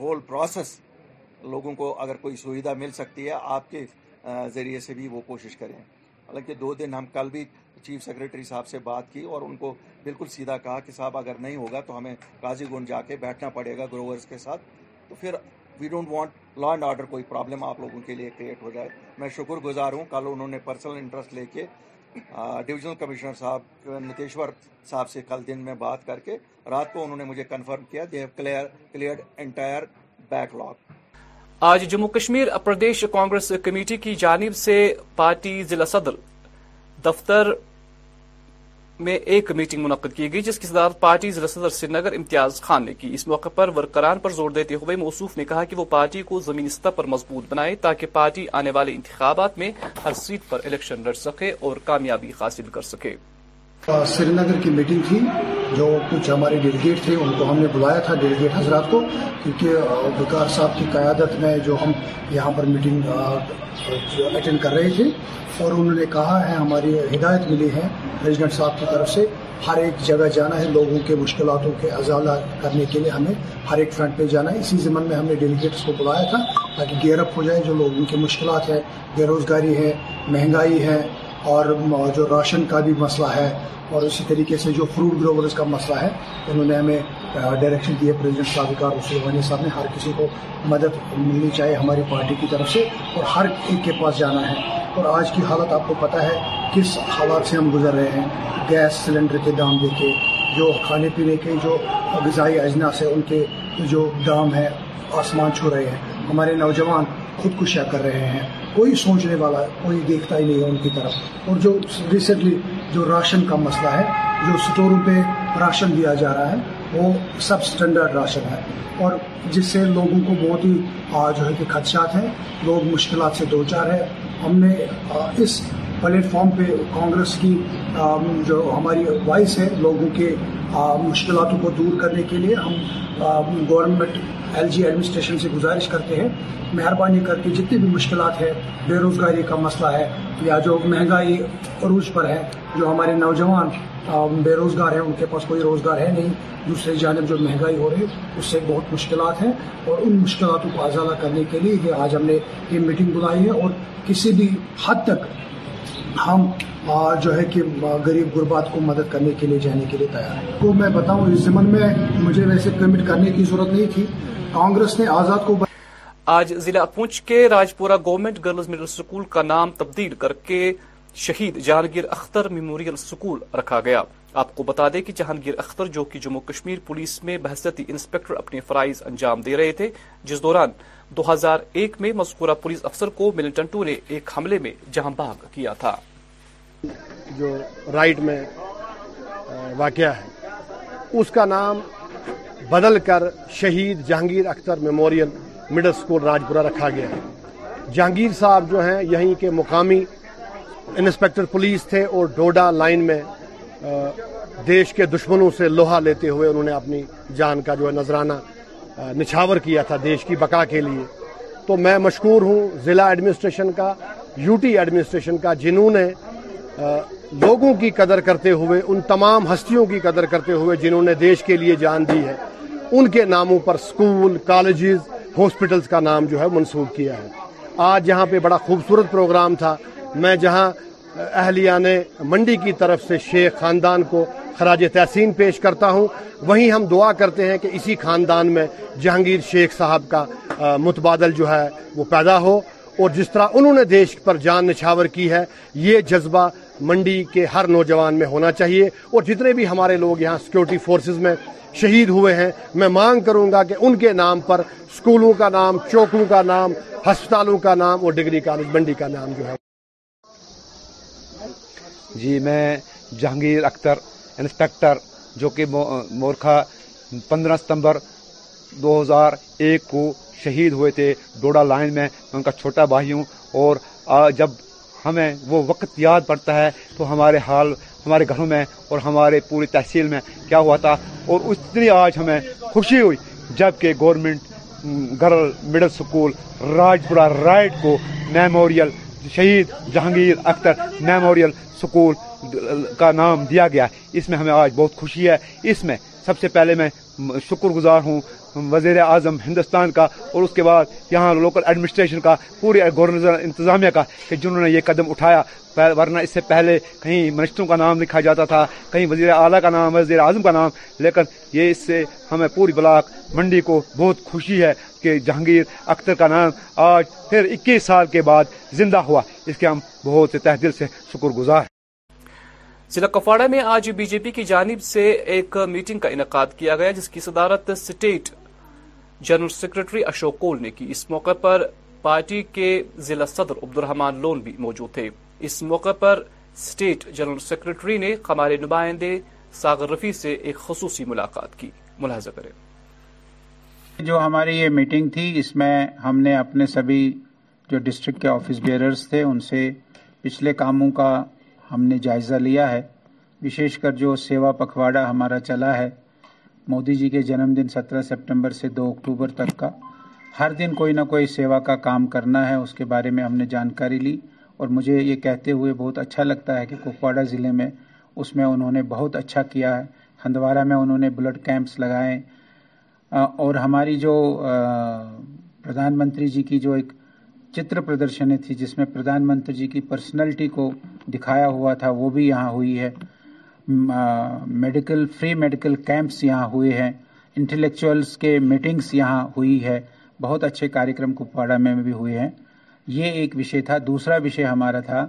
whole process. لوگوں کو اگر کوئی سویدھا مل سکتی ہے آپ کے ذریعے سے بھی وہ کوشش کریں. حالانکہ دو دن ہم کل بھی چیف سیکریٹری صاحب سے بات کی اور ان کو بالکل سیدھا کہا کہ صاحب اگر نہیں ہوگا تو ہمیں قاضی گنج جا کے بیٹھنا پڑے گا گروورز کے ساتھ. تو پھر we don't want law and order کوئی پرابلم آپ لوگوں کے لیے کریٹ ہو جائے. میں شکر گزار ہوں کل انہوں نے پرسنل انٹرسٹ لے کے ڈویژنل کمشنر صاحب نتیشور صاحب سے کل دن میں بات کر کے رات کو انہوں نے مجھے کنفرم کیا they have clear cleared entire backlog. آج جموں کشمیر پردیش کانگریس کمیٹی کی جانب سے پارٹی ضلع صدر دفتر میں ایک میٹنگ منعقد کی گئی جس کی صدارت پارٹی ضلع صدر سری نگر امتیاز خان نے کی. اس موقع پر ورکران پر زور دیتے ہوئے موصوف نے کہا کہ وہ پارٹی کو زمینی سطح پر مضبوط بنائے تاکہ پارٹی آنے والے انتخابات میں ہر سیٹ پر الیکشن لڑ سکے اور کامیابی حاصل کر سکے. سری نگر کی میٹنگ تھی جو کچھ ہمارے ڈیلیگیٹ تھے ان کو ہم نے بلایا تھا ڈیلیگیٹ حضرات کو کیونکہ وقار صاحب کی قیادت میں جو ہم یہاں پر میٹنگ اٹینڈ کر رہے تھے اور انہوں نے کہا ہے ہماری ہدایت ملی ہے پریزیڈنٹ صاحب کی طرف سے ہر ایک جگہ جانا ہے لوگوں کے مشکلاتوں کے ازالہ کرنے کے لیے ہمیں ہر ایک فرنٹ پہ جانا ہے. اسی ضمن میں ہم نے ڈیلیگیٹس کو بلایا تھا تاکہ گیئر اپ ہو جائے جو لوگوں کی مشکلات ہے بے روزگاری ہے مہنگائی ہے اور جو راشن کا بھی مسئلہ ہے اور اسی طریقے سے جو فروٹ گروورز کا مسئلہ ہے انہوں نے ہمیں ڈائریکشن دیے پریزیڈنٹ صاحب کا رسول غنی صاحب نے ہر کسی کو مدد ملنی چاہیے ہماری پارٹی کی طرف سے اور ہر ایک کے پاس جانا ہے. اور آج کی حالت آپ کو پتہ ہے کس حالات سے ہم گزر رہے ہیں. گیس سلنڈر کے دام دیکھے جو کھانے پینے کے جو غذائی اجناس ہے ان کے جو دام ہے آسمان چھو رہے ہیں. ہمارے نوجوان خودکشیاں کر رہے ہیں کوئی سوچنے والا کوئی دیکھتا ہی نہیں ہے ان کی طرف. اور جو ریسنٹلی جو راشن کا مسئلہ ہے جو اسٹوروں پہ راشن دیا جا رہا ہے وہ سب اسٹینڈرڈ راشن ہے اور جس سے لوگوں کو بہت ہی جو ہے کہ خدشات ہیں لوگ مشکلات سے دوچار ہیں. ہم نے اس پلیٹ فارم پہ کانگریس کی جو ہماری وائس ہے لوگوں کے مشکلاتوں کو دور کرنے کے لیے ہم گورنمنٹ ایل جی ایڈمنسٹریشن سے گزارش کرتے ہیں مہربانی کر کے جتنی بھی مشکلات ہے بے روزگاری کا مسئلہ ہے یا جو مہنگائی عروج پر ہے جو ہمارے نوجوان بے روزگار ہیں ان کے پاس کوئی روزگار ہے نہیں. دوسری جانب جو مہنگائی ہو رہی ہے اس سے بہت مشکلات ہیں اور ان مشکلاتوں کو ازالہ کرنے کے لیے یہ آج ہم نے یہ میٹنگ بلائی ہے. اور کسی بھی حد تک ہم جو ہے کہ غریب غربات کو مدد کرنے کے لیے جانے کے لیے تیار ہیں. تو میں بتاؤں اس ضمن میں مجھے ویسے کمٹ کرنے کی ضرورت نہیں تھی کانگریس نے آزاد کو. آج ضلع پونچھ کے Rajpura government girls middle school کا نام تبدیل کر کے شہید جہانگیر اختر میموریل اسکول رکھا گیا. آپ کو بتا دیں کہ جہانگیر اختر جو کہ جموں کشمیر پولیس میں بحثیت انسپکٹر اپنے فرائض انجام دے رہے تھے جس دوران دو ہزار ایک میں مذکورہ پولیس افسر کو ملیٹنٹوں نے ایک حملے میں جہاں بھاگ کیا تھا جو رائٹ میں واقعہ ہے اس کا نام بدل کر شہید Jahangir Akhtar memorial middle school Rajpura رکھا گیا ہے. جہانگیر صاحب جو ہیں یہیں کے مقامی انسپکٹر پولیس تھے اور ڈوڈا لائن میں دیش کے دشمنوں سے لوہا لیتے ہوئے انہوں نے اپنی جان کا جو ہے نذرانہ نچھاور کیا تھا دیش کی بقا کے لیے. تو میں مشکور ہوں ضلع ایڈمنسٹریشن کا یو ٹی ایڈمنسٹریشن کا جنہوں نے لوگوں کی قدر کرتے ہوئے ان تمام ہستیوں کی قدر کرتے ہوئے جنہوں نے دیش کے لیے جان دی ہے ان کے ناموں پر سکول کالجز ہاسپٹلز کا نام جو ہے منسوب کیا ہے. آج یہاں پہ بڑا خوبصورت پروگرام تھا. میں جہاں اہلیان منڈی کی طرف سے شیخ خاندان کو خراج تحسین پیش کرتا ہوں وہیں ہم دعا کرتے ہیں کہ اسی خاندان میں جہانگیر شیخ صاحب کا متبادل جو ہے وہ پیدا ہو اور جس طرح انہوں نے دیش پر جان نچھاور کی ہے یہ جذبہ منڈی کے ہر نوجوان میں ہونا چاہیے. اور جتنے بھی ہمارے لوگ یہاں سیکیورٹی فورسز میں شہید ہوئے ہیں میں مانگ کروں گا کہ ان کے نام پر سکولوں کا نام چوکوں کا نام ہسپتالوں کا نام اور ڈگری کالج منڈی کا نام جو ہے. جی میں جہانگیر اختر انسپیکٹر جو کہ مورکھا پندرہ ستمبر دو ہزار ایک کو شہید ہوئے تھے ڈوڈا لائن میں ان کا چھوٹا بھائی ہوں. اور جب ہمیں وہ وقت یاد پڑتا ہے تو ہمارے حال ہمارے گھروں میں اور ہمارے پوری تحصیل میں کیا ہوا تھا اور اتنی آج ہمیں خوشی ہوئی جب کہ government girl middle school Rajpura رائٹ کو میموریل شہید جہانگیر اختر میموریل سکول کا نام دیا گیا. اس میں ہمیں آج بہت خوشی ہے. اس میں سب سے پہلے میں شکر گزار ہوں وزیر اعظم ہندوستان کا اور اس کے بعد یہاں لوکل ایڈمنسٹریشن کا, پوری گورنر انتظامیہ کا, کہ جنہوں نے یہ قدم اٹھایا. ورنہ اس سے پہلے کہیں منسٹروں کا نام لکھا جاتا تھا, کہیں وزیر اعلیٰ کا نام, وزیر اعظم کا نام, لیکن یہ اس سے ہمیں پوری بلاک منڈی کو بہت خوشی ہے کہ جہانگیر اختر کا نام آج پھر اکیس سال کے بعد زندہ ہوا. اس کے ہم بہت سے تہ دل سے شکر گزار ہیں. ضلع کپواڑہ میں آج بی جے پی کی جانب سے ایک میٹنگ کا انعقاد کیا گیا جس کی صدارت state general secretary Ashok Kaul نے کی. اس موقع پر پارٹی کے ضلع صدر عبد الرحمان لون بھی موجود تھے. اس موقع پر اسٹیٹ جنرل سیکرٹری نے ہمارے نمائندے ساغر رفیع سے ایک خصوصی ملاقات کی, ملاحظہ کریں. جو ہماری یہ میٹنگ تھی اس میں ہم نے اپنے سبھی جو ڈسٹرکٹ کے آفس بیئررز تھے ان سے پچھلے کاموں کا ہم نے جائزہ لیا ہے, وشیش کر جو سیوا پکھواڑا ہمارا چلا ہے مودی جی کے جنم دن سترہ سپٹمبر سے دو اکتوبر تک کا, ہر دن کوئی نہ کوئی سیوا کا کام کرنا ہے, اس کے بارے میں ہم نے جانکاری لی. اور مجھے یہ کہتے ہوئے بہت اچھا لگتا ہے کہ کپواڑہ ضلع میں اس میں انہوں نے بہت اچھا کیا ہے. ہندوارہ میں انہوں نے بلڈ کیمپس لگائے اور ہماری جو پردھان منتری جی کی جو ایک چتر پردرشنی تھی جس میں پردھان منتری جی کی پرسنالٹی کو دکھایا ہوا تھا وہ بھی یہاں ہوئی ہے. میڈیکل فری میڈیکل کیمپس یہاں ہوئے ہیں, انٹلیکچوئلس کے میٹنگس یہاں ہوئی ہے, بہت اچھے کاریہ کپواڑہ میں بھی ہوئے ہیں. یہ ایک وشے تھا. دوسرا وشے ہمارا تھا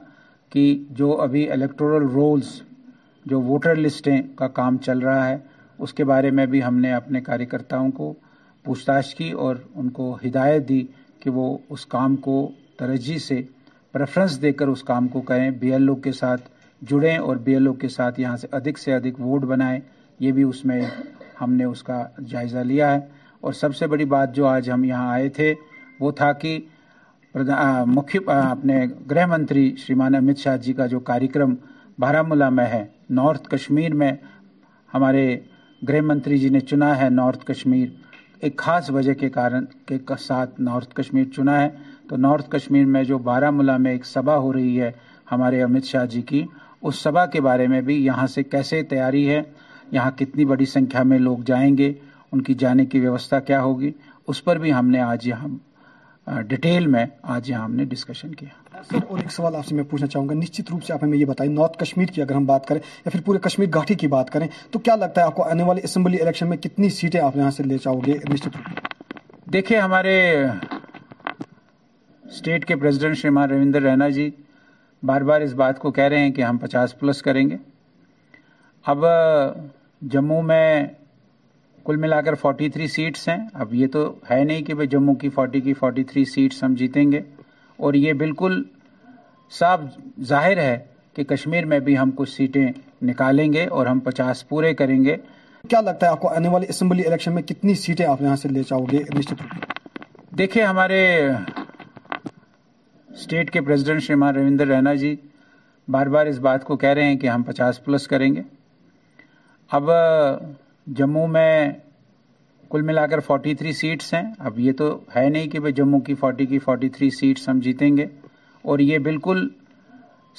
کہ جو ابھی الیکٹورل رولز جو ووٹر لسٹیں کا کام چل رہا ہے اس کے بارے میں بھی ہم نے اپنے کارکرتاؤں کو پوچھ تاچھ کی اور ان کو ہدایت دی کہ وہ اس کام کو ترجیح سے پریفرنس دے کر اس کام کو کریں, بی ایل او کے ساتھ جڑیں اور بی ایل او کے ساتھ یہاں سے ادھک سے ادھک ووٹ بنائیں. یہ بھی اس میں ہم نے اس کا جائزہ لیا ہے. اور سب سے بڑی بات جو آج ہم یہاں آئے تھے وہ تھا کہ مکھی اپنے گرہ منتری شریمان امت شاہ جی کا جو کاریکرم بارامولہ میں ہے, نارتھ کشمیر میں ہمارے گرہ منتری جی نے چنا ہے نارتھ کشمیر, ایک خاص وجہ کے کارن کے ساتھ نارتھ کشمیر چنا ہے. تو نارتھ کشمیر میں جو بارامولہ میں ایک سبھا ہو رہی ہے ہمارے امت شاہ جی کی, اس سبھا کے بارے میں بھی یہاں سے کیسے تیاری ہے, یہاں کتنی بڑی سنکھیا میں لوگ جائیں گے, ان کی جانے کی ویوستھا کیا ہوگی, اس پر بھی ہم نے آج یہاں ڈیٹیل میں آج یہاں ہم نے ڈسکشن کیا. سر اور ایک سوال آپ سے میں پوچھنا چاہوں گا, نشچت روپ سے آپ ہمیں یہ بتائیں نارتھ کشمیر کی اگر ہم بات کریں یا پھر پورے کشمیر گھاٹی کی بات کریں تو کیا لگتا ہے آپ کو آنے والے اسمبلی الیکشن میں کتنی سیٹیں آپ یہاں سے لے جاؤ گے نشچت روپ؟ دیکھیے ہمارے اسٹیٹ کے پریزیڈنٹ شریمان روندر رینا جی بار بار اس بات کو کہہ رہے ہیں کہ ہم پچاس پلس کریں گے. اب جموں میں کل ملا کر فورٹی تھری سیٹس ہیں. اب یہ تو ہے نہیں کہ بھائی جموں کی فورٹی کی فورٹی تھری سیٹس ہم جیتیں گے, اور یہ بالکل صاف ظاہر ہے کہ کشمیر میں بھی ہم کچھ سیٹیں نکالیں گے اور ہم پچاس پورے کریں گے. کیا لگتا ہے آپ کو آنے والے اسمبلی الیکشن میں کتنی سیٹیں آپ یہاں سے لے جاؤ گے نشچت روپ سے؟ دیکھیے ہمارے اسٹیٹ کے پریزیڈنٹ شریمان روندر رینا جی بار بار اس بات کو کہہ رہے ہیں کہ ہم پچاس پلس کریں گے. اب جموں میں کل ملا کر فورٹی تھری سیٹس ہیں. اب یہ تو ہے نہیں کہ بھائی جموں کی فورٹی کی فورٹی تھری سیٹس ہم جیتیں گے, اور یہ بالکل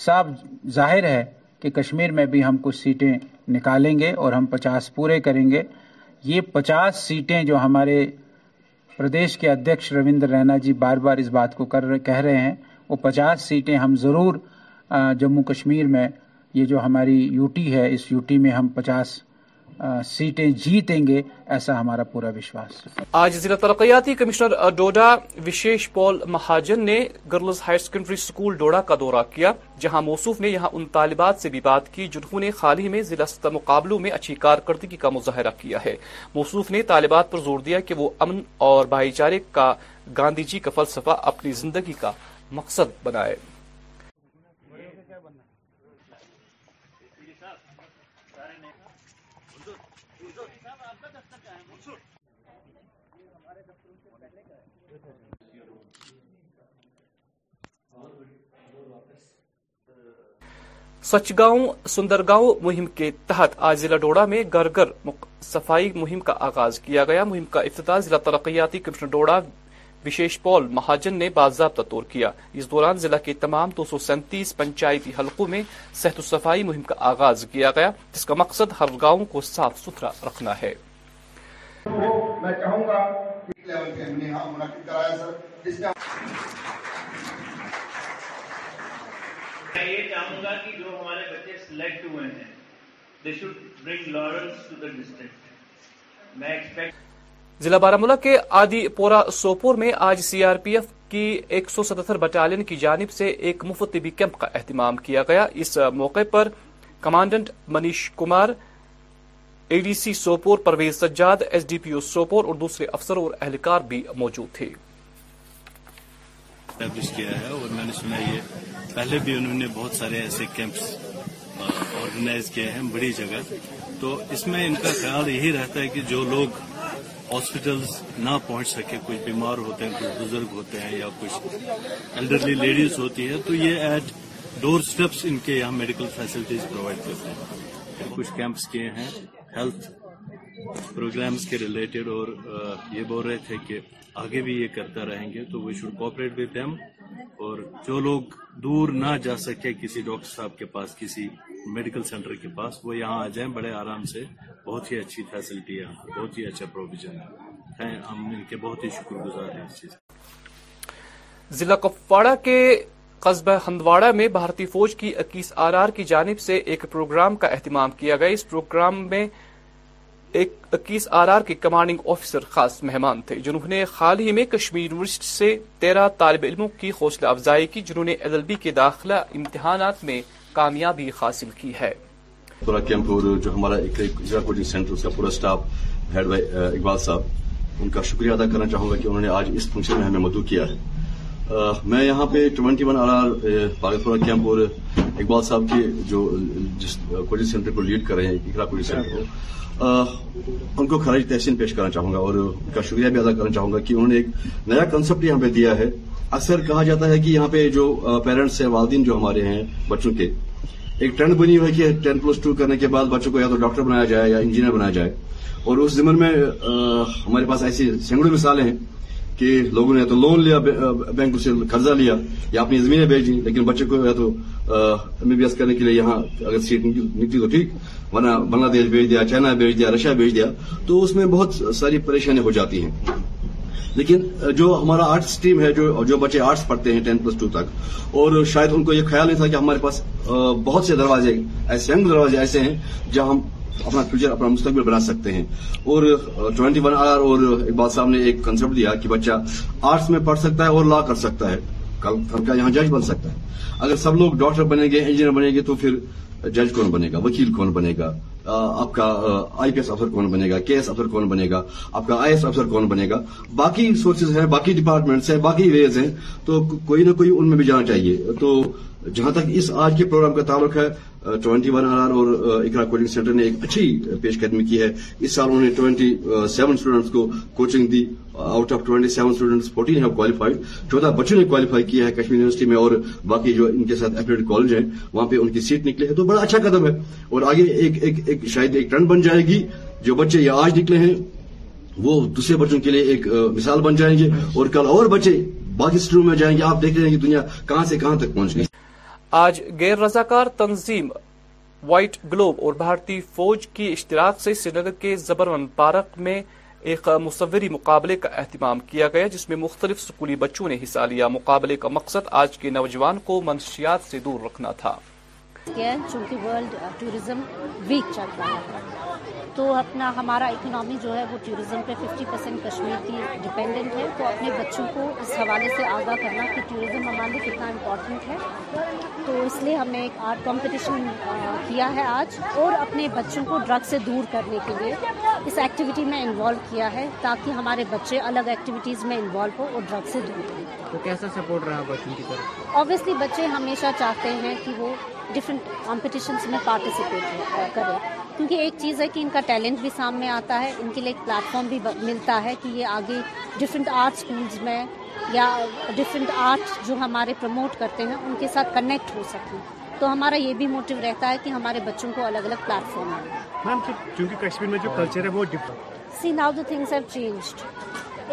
صاف ظاہر ہے کہ کشمیر میں بھی ہم کچھ سیٹیں نکالیں گے اور ہم پچاس پورے کریں گے. یہ پچاس سیٹیں جو ہمارے پردیش کے ادھیکش روندر رینا جی بار بار اس بات کو کر کہہ رہے ہیں, وہ پچاس سیٹیں ہم ضرور جموں کشمیر میں, یہ جو ہماری یوٹی ہے اس یوٹی میں ہم پچاس سیٹیں جیتیں گے, ایسا ہمارا پورا وشواس. آج ضلع ترقیاتی کمشنر ڈوڈا وشیش پال مہاجن نے girls higher secondary school Doda کا دورہ کیا جہاں موصوف نے یہاں ان طالبات سے بھی بات کی جنہوں نے حال ہی میں ضلع سطح مقابلوں میں اچھی کارکردگی کا مظاہرہ کیا ہے. موصوف نے طالبات پر زور دیا کہ وہ امن اور بھائی چارے کا گاندھی جی کا فلسفہ اپنی زندگی کا مقصد بنائے. سوچھ گاؤں سندر گاؤں مہم کے تحت آج ضلع ڈوڈا میں گھر گھر صفائی مہم کا آغاز کیا گیا. مہم کا افتتاح ضلع ترقیاتی کمشنر ڈوڈا وشیش پال مہاجن نے باضابطہ طور کیا۔ اس دوران ضلع کے تمام دو سو سینتیس پنچایتی حلقوں میں صحت و صفائی مہم کا آغاز کیا گیا، جس کا مقصد ہر گاؤں کو صاف ستھرا رکھنا ہے۔ میں چاہوں گا یہ چاہوں گا کہ جو ہمارے بچے سلیکٹ ہوئے ہیں they should bring laurels to the district. میں ایکسپیکٹ ضلع بارامولہ کے آدی پورہ سوپور میں آج سی آر پی ایف کی ایک سو ستہتر بٹالین کی جانب سے ایک مفت طبی کیمپ کا اہتمام کیا گیا۔ اس موقع پر commandant Manish Kumar, A D C Sopore Parvez Sajjad, S D P O Sopore اور دوسرے افسر اور اہلکار بھی موجود تھے۔ کیا ہے اور میں نے سنا یہ پہلے بھی انہوں نے بہت سارے ایسے کیمپس آرگنائز کیے ہیں بڑی جگہ، تو اس میں ان کا خیال یہی رہتا ہے کہ جو لوگ ہاسپٹلس نہ پہنچ سکے، کچھ بیمار ہوتے ہیں، کچھ بزرگ ہوتے ہیں یا کچھ ایلڈرلی لیڈیز ہوتی ہے، تو یہ ایٹ ڈور سٹیپس ان کے یہاں میڈیکل فیسلٹیز پرووائڈ کرتے ہیں۔ کچھ کیمپس کیے ہیں ہیلتھ پروگرامز کے ریلیٹڈ، اور یہ بول رہے تھے کہ آگے بھی یہ کرتا رہیں گے، تو we should cooperate with them, اور جو لوگ دور نہ جا سکے کسی ڈاکٹر صاحب کے پاس، کسی میڈیکل سینٹر کے پاس، وہ یہاں آ جائیں بڑے آرام سے۔ بہت ہی اچھی فیسلٹی ہے، بہت ہی اچھا پروویژن ہے، ہم ان کے بہت ہی شکر گزار ہیں اس چیز۔ ضلع کپواڑہ کے قصبہ ہندواڑہ میں بھارتی فوج کی اکیس آر آر کی جانب سے ایک پروگرام کا اہتمام کیا گیا۔ اس پروگرام میں ایک اکیس آر آر کے کمانڈنگ آفیسر خاص مہمان تھے، جنہوں نے حال ہی میں کشمیر یونیورسٹی سے تیرہ طالب علموں کی حوصلہ افزائی کی، جنہوں نے ایل ایل بی کے داخلہ امتحانات میں کامیابی حاصل کی ہے۔ پورا کیمپ اور جو ہمارا اکیرا کوچنگ سینٹر کا پورا اسٹاف ہیڈ بائی اقبال صاحب، ان کا شکریہ ادا کرنا چاہوں گا کہ انہوں نے آج اس فنکشن میں ہمیں مدعو کیا ہے۔ میں یہاں پہ twenty one R R Baghat Pora camp اور اقبال صاحب کے جو جس کوچنگ سینٹر کو لیڈ کر رہے ہیں اکیرا کوچنگ سینٹر کو، Uh, ان کو خراج تحسین پیش کرنا چاہوں گا اور ان کا شکریہ بھی ادا کرنا چاہوں گا کہ انہوں نے ایک نیا کنسپٹ یہاں پہ دیا ہے۔ اکثر کہا جاتا ہے کہ یہاں پہ جو پیرنٹس ہیں، والدین جو ہمارے ہیں بچوں کے، ایک ٹرینڈ بنی ہوئی کہ ٹین پلس ٹو کرنے کے بعد بچوں کو یا تو ڈاکٹر بنایا جائے یا انجینئر بنایا جائے، اور اس ضمن میں آ, ہمارے پاس ایسی سینکڑوں مثالیں ہیں کہ لوگوں نے یا تو لون لیا، بینک سے قرضہ لیا، یا اپنی زمینیں بیچی، لیکن بچے کو یا تو ایم بی بی ایس کرنے کے لیے یہاں اگر سیٹ نکلی تو ٹھیک، ورنہ بنگلہ دیش بھیج دیا، چائنا بھیج دیا، رشیا بھیج دیا، تو اس میں بہت ساری پریشانیاں ہو جاتی ہیں۔ لیکن جو ہمارا آرٹس ٹیم ہے، جو جو بچے آرٹس پڑھتے ہیں ٹین پلس ٹو تک، اور شاید ان کو یہ خیال نہیں تھا کہ ہمارے پاس بہت سے دروازے ایسے ہیں، دروازے ایسے ہیں جہاں ہم اپنا فیوچر، اپنا مستقبل بنا سکتے ہیں۔ اور ٹوینٹی ون آر آر اور اقبال صاحب نے ایک کنسپٹ دیا کہ بچہ آرٹس میں پڑھ سکتا ہے اور لا کر سکتا ہے، کل کا یہاں جج بن سکتا ہے۔ اگر سب لوگ ڈاکٹر بنیں گے، انجینئر بنیں گے، تو پھر جج کون بنے گا، وکیل کون بنے گا، آپ کا آئی پی ایس افسر کون بنے گا، کے ایس افسر کون بنے گا، آپ کا آئی ایس افسر کون بنے گا، باقی سورسز ہیں، باقی ڈپارٹمنٹس ہیں، باقی ویز ہیں، تو کوئی نہ کوئی ان میں بھی جانا چاہیے۔ تو جہاں تک اس آج کے پروگرام کا تعلق ہے، ٹوینٹی ون آر آر اور اقرا کوچنگ سینٹر نے ایک اچھی پیش قدمی کی ہے۔ اس سال انہوں نے ٹوینٹی سیون اسٹوڈنٹس کو کوچنگ دی، out of twenty seven students fourteen have qualified, چودہ بچوں نے کوالیفائی کیا ہے کشمیر یونیورسٹی میں، اور باقی جو ان کے ساتھ ایفیلیٹ کالج ہیں وہاں پہ ان کی سیٹ نکلے ہے، تو بڑا اچھا قدم ہے، اور آگے ایک ایک ایک شاید ایک ٹرن بن جائے گی۔ جو بچے یہ آج نکلے ہیں وہ دوسرے بچوں کے لیے ایک مثال بن جائیں گے، اور کل اور بچے باقی اسٹوڈنٹ میں جائیں گے، آپ دیکھ رہے ہیں کہ دنیا کہاں سے کہاں تک پہنچ گئی۔ آج غیر رضاکار تنظیم وائٹ گلوب اور بھارتی فوج کی اشتراک سے سری نگر کے زبرون پارک میں ایک مصوری مقابلے کا اہتمام کیا گیا، جس میں مختلف اسکولی بچوں نے حصہ لیا۔ مقابلے کا مقصد آج کے نوجوان کو منشیات سے دور رکھنا تھا۔ چونکہ ورلڈ ٹورزم ویک چل رہا ہے، تو اپنا ہمارا اکنامی جو ہے وہ ٹورزم پہ ففٹی پرسینٹ کشمیر کی ڈپینڈنٹ ہے، تو اپنے بچوں کو اس حوالے سے آگاہ کرنا کہ ٹورزم ہمارے لیے کتنا امپورٹنٹ ہے، تو اس لیے ہم نے ایک آرٹ کمپٹیشن کیا ہے آج، اور اپنے بچوں کو ڈرگ سے دور کرنے کے لیے اس ایکٹیویٹی میں انوالو کیا ہے، تاکہ ہمارے بچے الگ ایکٹیویٹیز میں انوالو ہو اور ڈرگ سے دور رہیں۔ تو کیسا سپورٹ رہا بچوں کی طرف؟ اوبیسلی بچے ہمیشہ چاہتے ہیں کہ وہ ڈفرینٹ کمپٹیشنس میں پارٹیسپیٹ کریں، کیونکہ ایک چیز ہے کہ ان کا ٹیلنٹ بھی سامنے آتا ہے، ان کے لیے ایک پلیٹ فارم بھی ملتا ہے کہ یہ آگے ڈفرینٹ آرٹ اسکولز میں یا ڈفرینٹ آرٹ جو ہمارے پروموٹ کرتے ہیں ان کے ساتھ کنیکٹ ہو سکیں، تو ہمارا یہ بھی موٹیو رہتا ہے کہ ہمارے بچوں کو الگ الگ پلیٹ فارم ملے۔ میم، کیونکہ کشمیر میں جو کلچر ہے وہ different, see now the things have changed,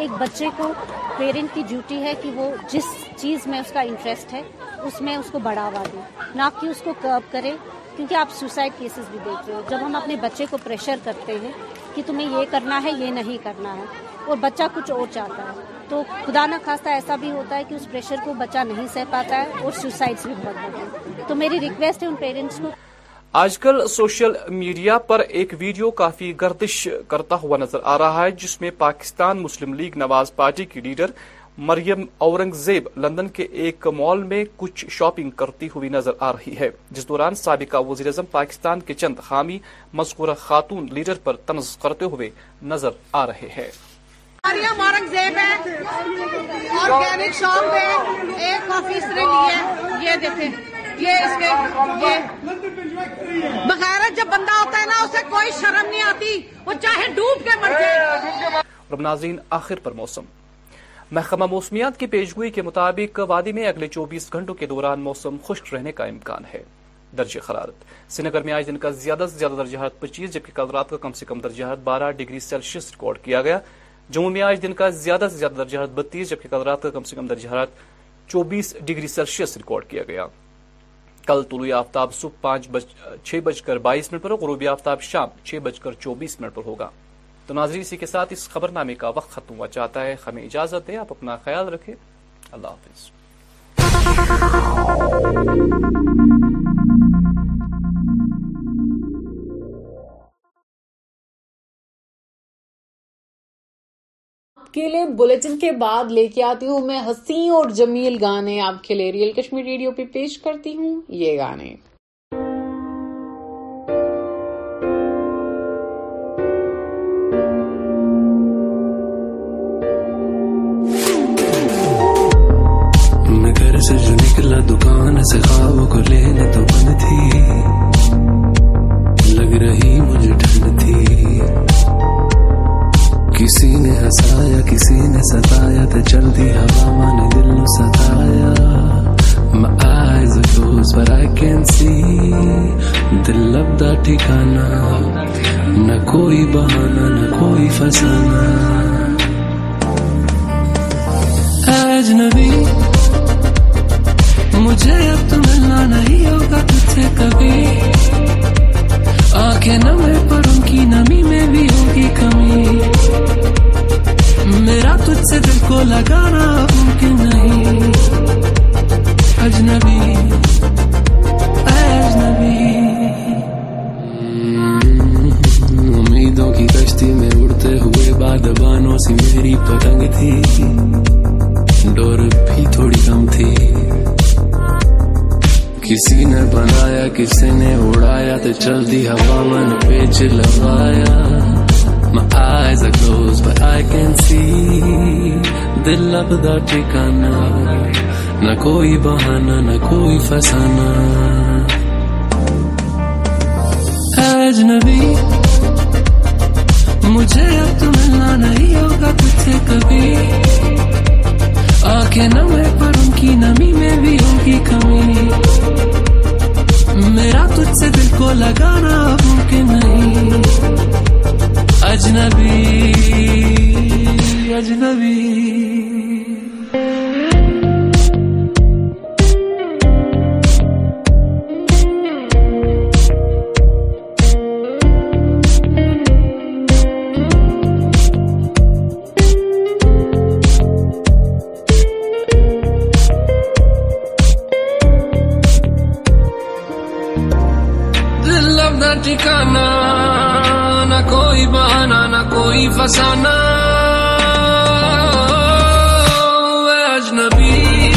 ایک بچے کو پیرنٹ کی ڈیوٹی ہے کہ وہ جس چیز میں اس کا انٹرسٹ ہے اس میں اس کو بڑھاوا دے، نہ کہ اس کو کرب کرے، کیونکہ آپ سوسائڈ کیسز بھی دیکھ رہے ہو. جب ہم اپنے بچے کو پریشر کرتے ہیں کہ تمہیں یہ کرنا ہے یہ نہیں کرنا ہے اور بچہ کچھ اور چاہتا ہے، تو خدا نہ خواستہ ایسا بھی ہوتا ہے کہ اس پریشر کو بچہ نہیں سہ پاتا ہے اور سوسائڈس بھی بہت ہوتے ہیں. تو میری ریکویسٹ ہے ان پیرنٹس کو. آج کل سوشل میڈیا پر ایک ویڈیو کافی گردش کرتا ہوا نظر آ رہا ہے جس میں پاکستان مسلم لیگ نواز پارٹی کی لیڈر مریم اورنگ زیب لندن کے ایک مال میں کچھ شاپنگ کرتی ہوئی نظر آ رہی ہے، جس دوران سابقہ وزیراعظم پاکستان کے چند حامی مذکورہ خاتون لیڈر پر طنز کرتے ہوئے نظر آ رہے ہیں. مریم اورنگ زیب ہے آرگینک شاپ میں ایک آفس نے لی ہے، یہ دیکھیں یہ اس کے بغیرت جب بندہ ہوتا ہے نا اسے کوئی شرم نہیں آتی، وہ چاہے ڈوب کے مر جائے. رب ناظرین آخر پر موسم. محکمہ موسمیات کی پیشگوئی کے مطابق وادی میں اگلے چوبیس گھنٹوں کے دوران موسم خشک رہنے کا امکان ہے. درجہ حرارت سری نگر میں آج دن کا زیادہ سے زیادہ درجہ حرارت پچیس جبکہ کل رات کا کم سے کم درجہ حرارت بارہ ڈگری سیلسیس ریکارڈ کیا گیا. جموں میں آج دن کا زیادہ سے زیادہ درجہ حرارت بتیس جبکہ کل رات کا کم سے کم درجہ حرارت چوبیس ڈگری سیلسیس ریکارڈ کیا گیا. کل طلوع آفتاب صبح پانچ بج چھ بج کر بائیس منٹ پر اور غروب آفتاب شام چھ بج کر چوبیس منٹ پر ہوگا. تو ناظرین اسی کے ساتھ اس خبر نامے کا وقت ختم ہوا چاہتا ہے. ہمیں اجازت دیں، آپ اپنا خیال رکھیں، اللہ حافظ. کے لیے بلیٹن کے بعد لے کے آتی ہوں میں حسین اور جمیل گانے آپ کے لیے. ریئل کشمیر ریڈیو پہ پیش کرتی ہوں یہ گانے. میں گھر سے جو نکلا دکان سے خوابوں کو لینے تو بند تھی، لگ رہی مجھے ٹھنڈ تھی، کسی نے ہنسایا کسی نے ستایا تو چلتی ہوا نے دل نو ستایا. My eyes are closed but I can see دل لبدا ٹھکانا، نہ کوئی بہانا نہ کوئی فسانا. اجنبی مجھے اب تو ملنا نہیں ہوگا تجھ سے کبھی، آنکھیں نم ہے پر ان کی نمی میں بھی ہوگی کمی، میرا تجھ سے دل کو لگانا ممکن نہیں. اجنبی اجنبی امیدوں کی کشتی میں اڑتے ہوئے بادبانوں سے میری پتنگ تھی، ڈور بھی تھوڑی کم تھی، کسی نے بنایا کسی نے اڑایا تو چلتی ہوا من پیچ لگایا. My eyes are closed but I can see دل لبدا ٹھکانا، نہ کوئی بہانا نہ کوئی فسانا. اجنبی مجھے اب تو ملنا نہیں ہوگا تجھ سے کبھی، آنکھیں نم ہے پر ان کی نمی میں بھی ہوگی کمی، میرا تجھ سے دل کو لگانا ممکن نہیں. اجنبی اجنبی دل اپنا ٹھکانا، کوئی بہانا نہ کوئی فسانہ. اجنبی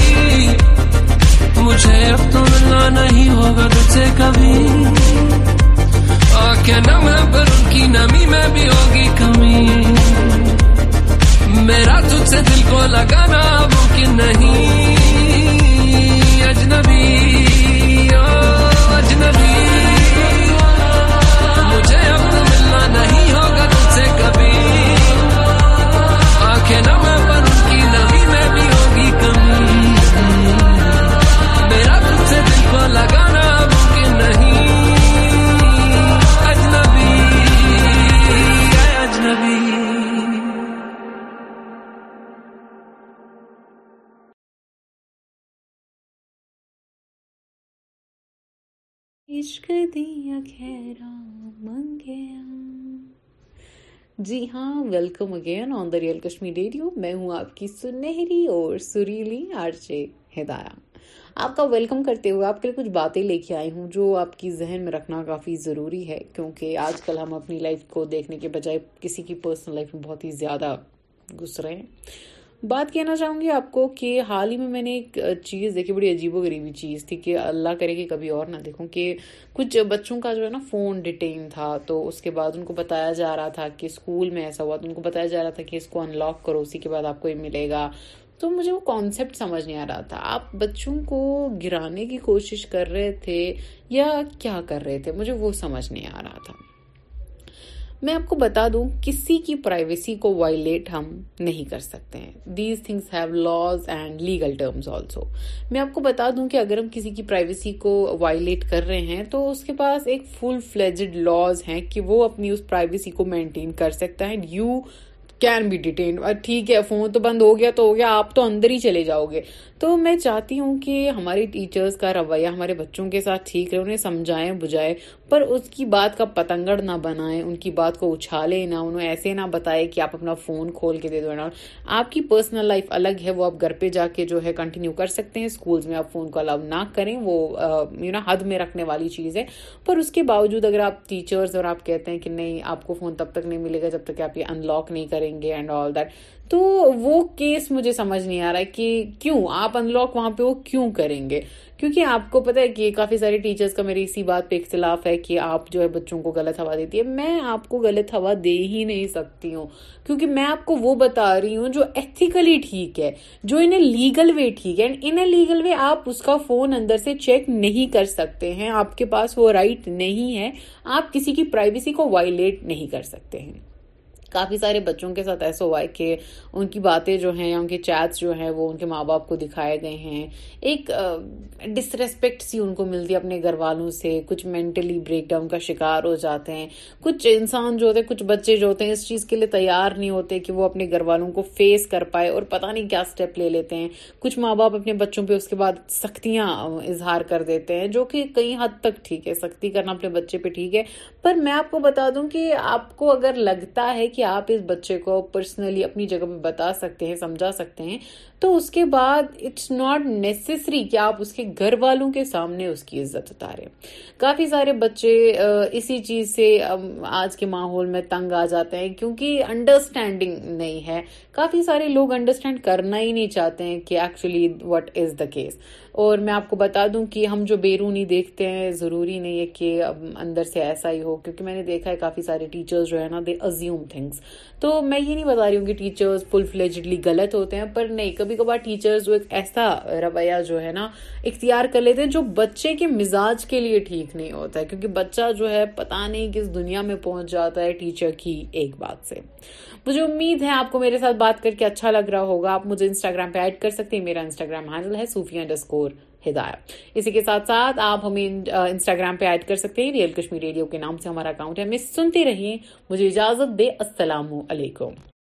مجھے اب تو ملنا نہیں ہوگا تجھ سے کبھی، آنکھیں نم ہے پر ان کی نمی میں بھی ہوگی کمی، میرا تجھ سے دل کو لگانا ممکن نہیں. اجنبی او اجنبی مجھے اب تو نہیں ہوگا تجھ سے کبھی، آنکھیں نم ہے پر ان کی نمی میں بھی ہوگی کمی، میرا تجھ سے دل کو لگانا ممکن نہیں. اجنبی اجنبی عشق دیا خیرا منگیا. جی ہاں, welcome again on the real Kashmir radio. میں ہوں آپ کی سنہری اور سریلی آر جے ہدایہ. آپ کا ویلکم کرتے ہوئے آپ کے لیے کچھ باتیں لے کے آئی ہوں جو آپ کی ذہن میں رکھنا کافی ضروری ہے, کیونکہ آج کل ہم اپنی لائف کو دیکھنے کے بجائے کسی کی پرسنل لائف میں بہت ہی زیادہ گھس رہے ہیں. بات کہنا چاہوں گی آپ کو کہ حال ہی میں میں نے ایک چیز دیکھی, بڑی عجیب و غریبی چیز تھی کہ اللہ کرے کہ کبھی اور نہ دیکھوں, کہ کچھ بچوں کا جو ہے نا فون ڈیٹین تھا, تو اس کے بعد ان کو بتایا جا رہا تھا کہ اسکول میں ایسا ہوا, تو ان کو بتایا جا رہا تھا کہ اس کو ان لاک کرو, اسی کے بعد آپ کو یہ ملے گا. تو مجھے وہ کانسیپٹ سمجھ نہیں آ رہا تھا, آپ بچوں کو گرانے کی کوشش کر رہے تھے یا کیا کر رہے تھے, مجھے وہ سمجھ نہیں آ رہا تھا. میں آپ کو بتا دوں, کسی کی پرائیویسی کو وائلیٹ ہم نہیں کر سکتے ہیں. These things have laws and legal terms also. میں آپ کو بتا دوں کہ اگر ہم کسی کی پرائیویسی کو وائلیٹ کر رہے ہیں تو اس کے پاس ایک فل فلیجڈ لاز ہیں کہ وہ اپنی اس پرائیویسی کو مینٹین کر سکتا ہے. You can be detained. ٹھیک ہے, فون تو بند ہو گیا تو ہو گیا, آپ تو اندر ہی چلے جاؤ گے. تو میں چاہتی ہوں کہ ہمارے ٹیچرز کا رویہ ہمارے بچوں کے ساتھ ٹھیک رہے, انہیں سمجھائیں بجھائیں, پر اس کی بات کا پتنگڑ نہ بنائیں, ان کی بات کو اچھالیں نہ, انہیں ایسے نہ بتائیں کہ آپ اپنا فون کھول کے دے دو. آپ کی پرسنل لائف الگ ہے, وہ آپ گھر پہ جا کے جو ہے کنٹینیو کر سکتے ہیں. اسکولز میں آپ فون کو الاؤ نہ کریں, وہ یو نا حد میں رکھنے والی چیز ہے. پر اس کے باوجود اگر آپ ٹیچرز اور آپ کہتے ہیں کہ نہیں آپ کو فون تب تک نہیں ملے گا جب تک کہ آپ یہ ان لاک نہیں کریں گے اینڈ آل دیٹ, تو وہ کیس مجھے سمجھ نہیں آ رہا ہے کہ کیوں آپ ان لاک وہاں پہ وہ کیوں کریں گے. کیونکہ آپ کو پتہ ہے کہ کافی سارے ٹیچرز کا میری اسی بات پہ اختلاف ہے کہ آپ جو ہے بچوں کو غلط ہوا دیتی ہے. میں آپ کو غلط ہوا دے ہی نہیں سکتی ہوں, کیونکہ میں آپ کو وہ بتا رہی ہوں جو ایتھیکلی ٹھیک ہے, جو ان اے لیگل وے ٹھیک ہے. And in a legal way آپ اس کا فون اندر سے چیک نہیں کر سکتے ہیں, آپ کے پاس وہ رائٹ نہیں ہے, آپ کسی کی پرائیویسی کو وائلیٹ نہیں کر سکتے ہیں. کافی سارے بچوں کے ساتھ ایسا ہوا ہے کہ ان کی باتیں جو ہیں یا ان کے چیٹس جو ہیں وہ ان کے ماں باپ کو دکھائے گئے ہیں. ایک ڈس ریسپیکٹ سی ان کو ملتی ہے اپنے گھر والوں سے, کچھ مینٹلی بریک ڈاؤن کا شکار ہو جاتے ہیں. کچھ انسان جو ہوتے ہیں, کچھ بچے جو ہوتے ہیں, اس چیز کے لیے تیار نہیں ہوتے کہ وہ اپنے گھر والوں کو فیس کر پائے اور پتہ نہیں کیا سٹیپ لے لیتے ہیں. کچھ ماں باپ اپنے بچوں پہ اس کے بعد سختیاں اظہار کر دیتے ہیں, جو کہ کئی حد تک ٹھیک ہے, سختی کرنا اپنے بچے پہ ٹھیک ہے. پر میں آپ کو بتا دوں کہ آپ کو اگر لگتا ہے کہ آپ اس بچے کو پرسنلی اپنی جگہ پہ بتا سکتے ہیں, سمجھا سکتے ہیں, تو اس کے بعد اٹس ناٹ نیسسری کہ آپ اس کے گھر والوں کے سامنے اس کی عزت اتاریں. کافی سارے بچے اسی چیز سے آج کے ماحول میں تنگ آ جاتے ہیں کیونکہ انڈرسٹینڈنگ نہیں ہے. کافی سارے لوگ انڈرسٹینڈ کرنا ہی نہیں چاہتے ہیں کہ actually what is the case. اور میں آپ کو بتا دوں کہ ہم جو بیرونی دیکھتے ہیں ضروری نہیں ہے کہ اندر سے ایسا ہی ہو, کیونکہ میں نے دیکھا ہے کافی سارے ٹیچرز جو ہے نا دے ازیوم تھنگس. تو میں یہ نہیں بتا رہی ہوں کہ ٹیچرز فل فلیجڈلی غلط ہوتے ہیں, پر نہیں, کبھی کبھار ٹیچرز وہ ایک ایسا رویہ جو ہے نا اختیار کر لیتے ہیں جو بچے کے مزاج کے لیے ٹھیک نہیں ہوتا ہے, کیونکہ بچہ جو ہے پتہ نہیں کس دنیا میں پہنچ جاتا ہے ٹیچر کی ایک بات سے. مجھے امید ہے آپ کو میرے ساتھ بات کر کے اچھا لگ رہا ہوگا. آپ مجھے انسٹاگرام پہ ایڈ کر سکتے ہیں, میرا انسٹاگرام ہینڈل ہے صوفیہ انڈر اسکور ہدایہ. اسی کے ساتھ ساتھ آپ ہمیں انسٹاگرام پہ ایڈ کر سکتے ہیں, ریئل کشمیر ریڈیو کے نام سے ہمارا اکاؤنٹ ہے. ہمیں سنتے رہیے. مجھے اجازت دے. السلام علیکم.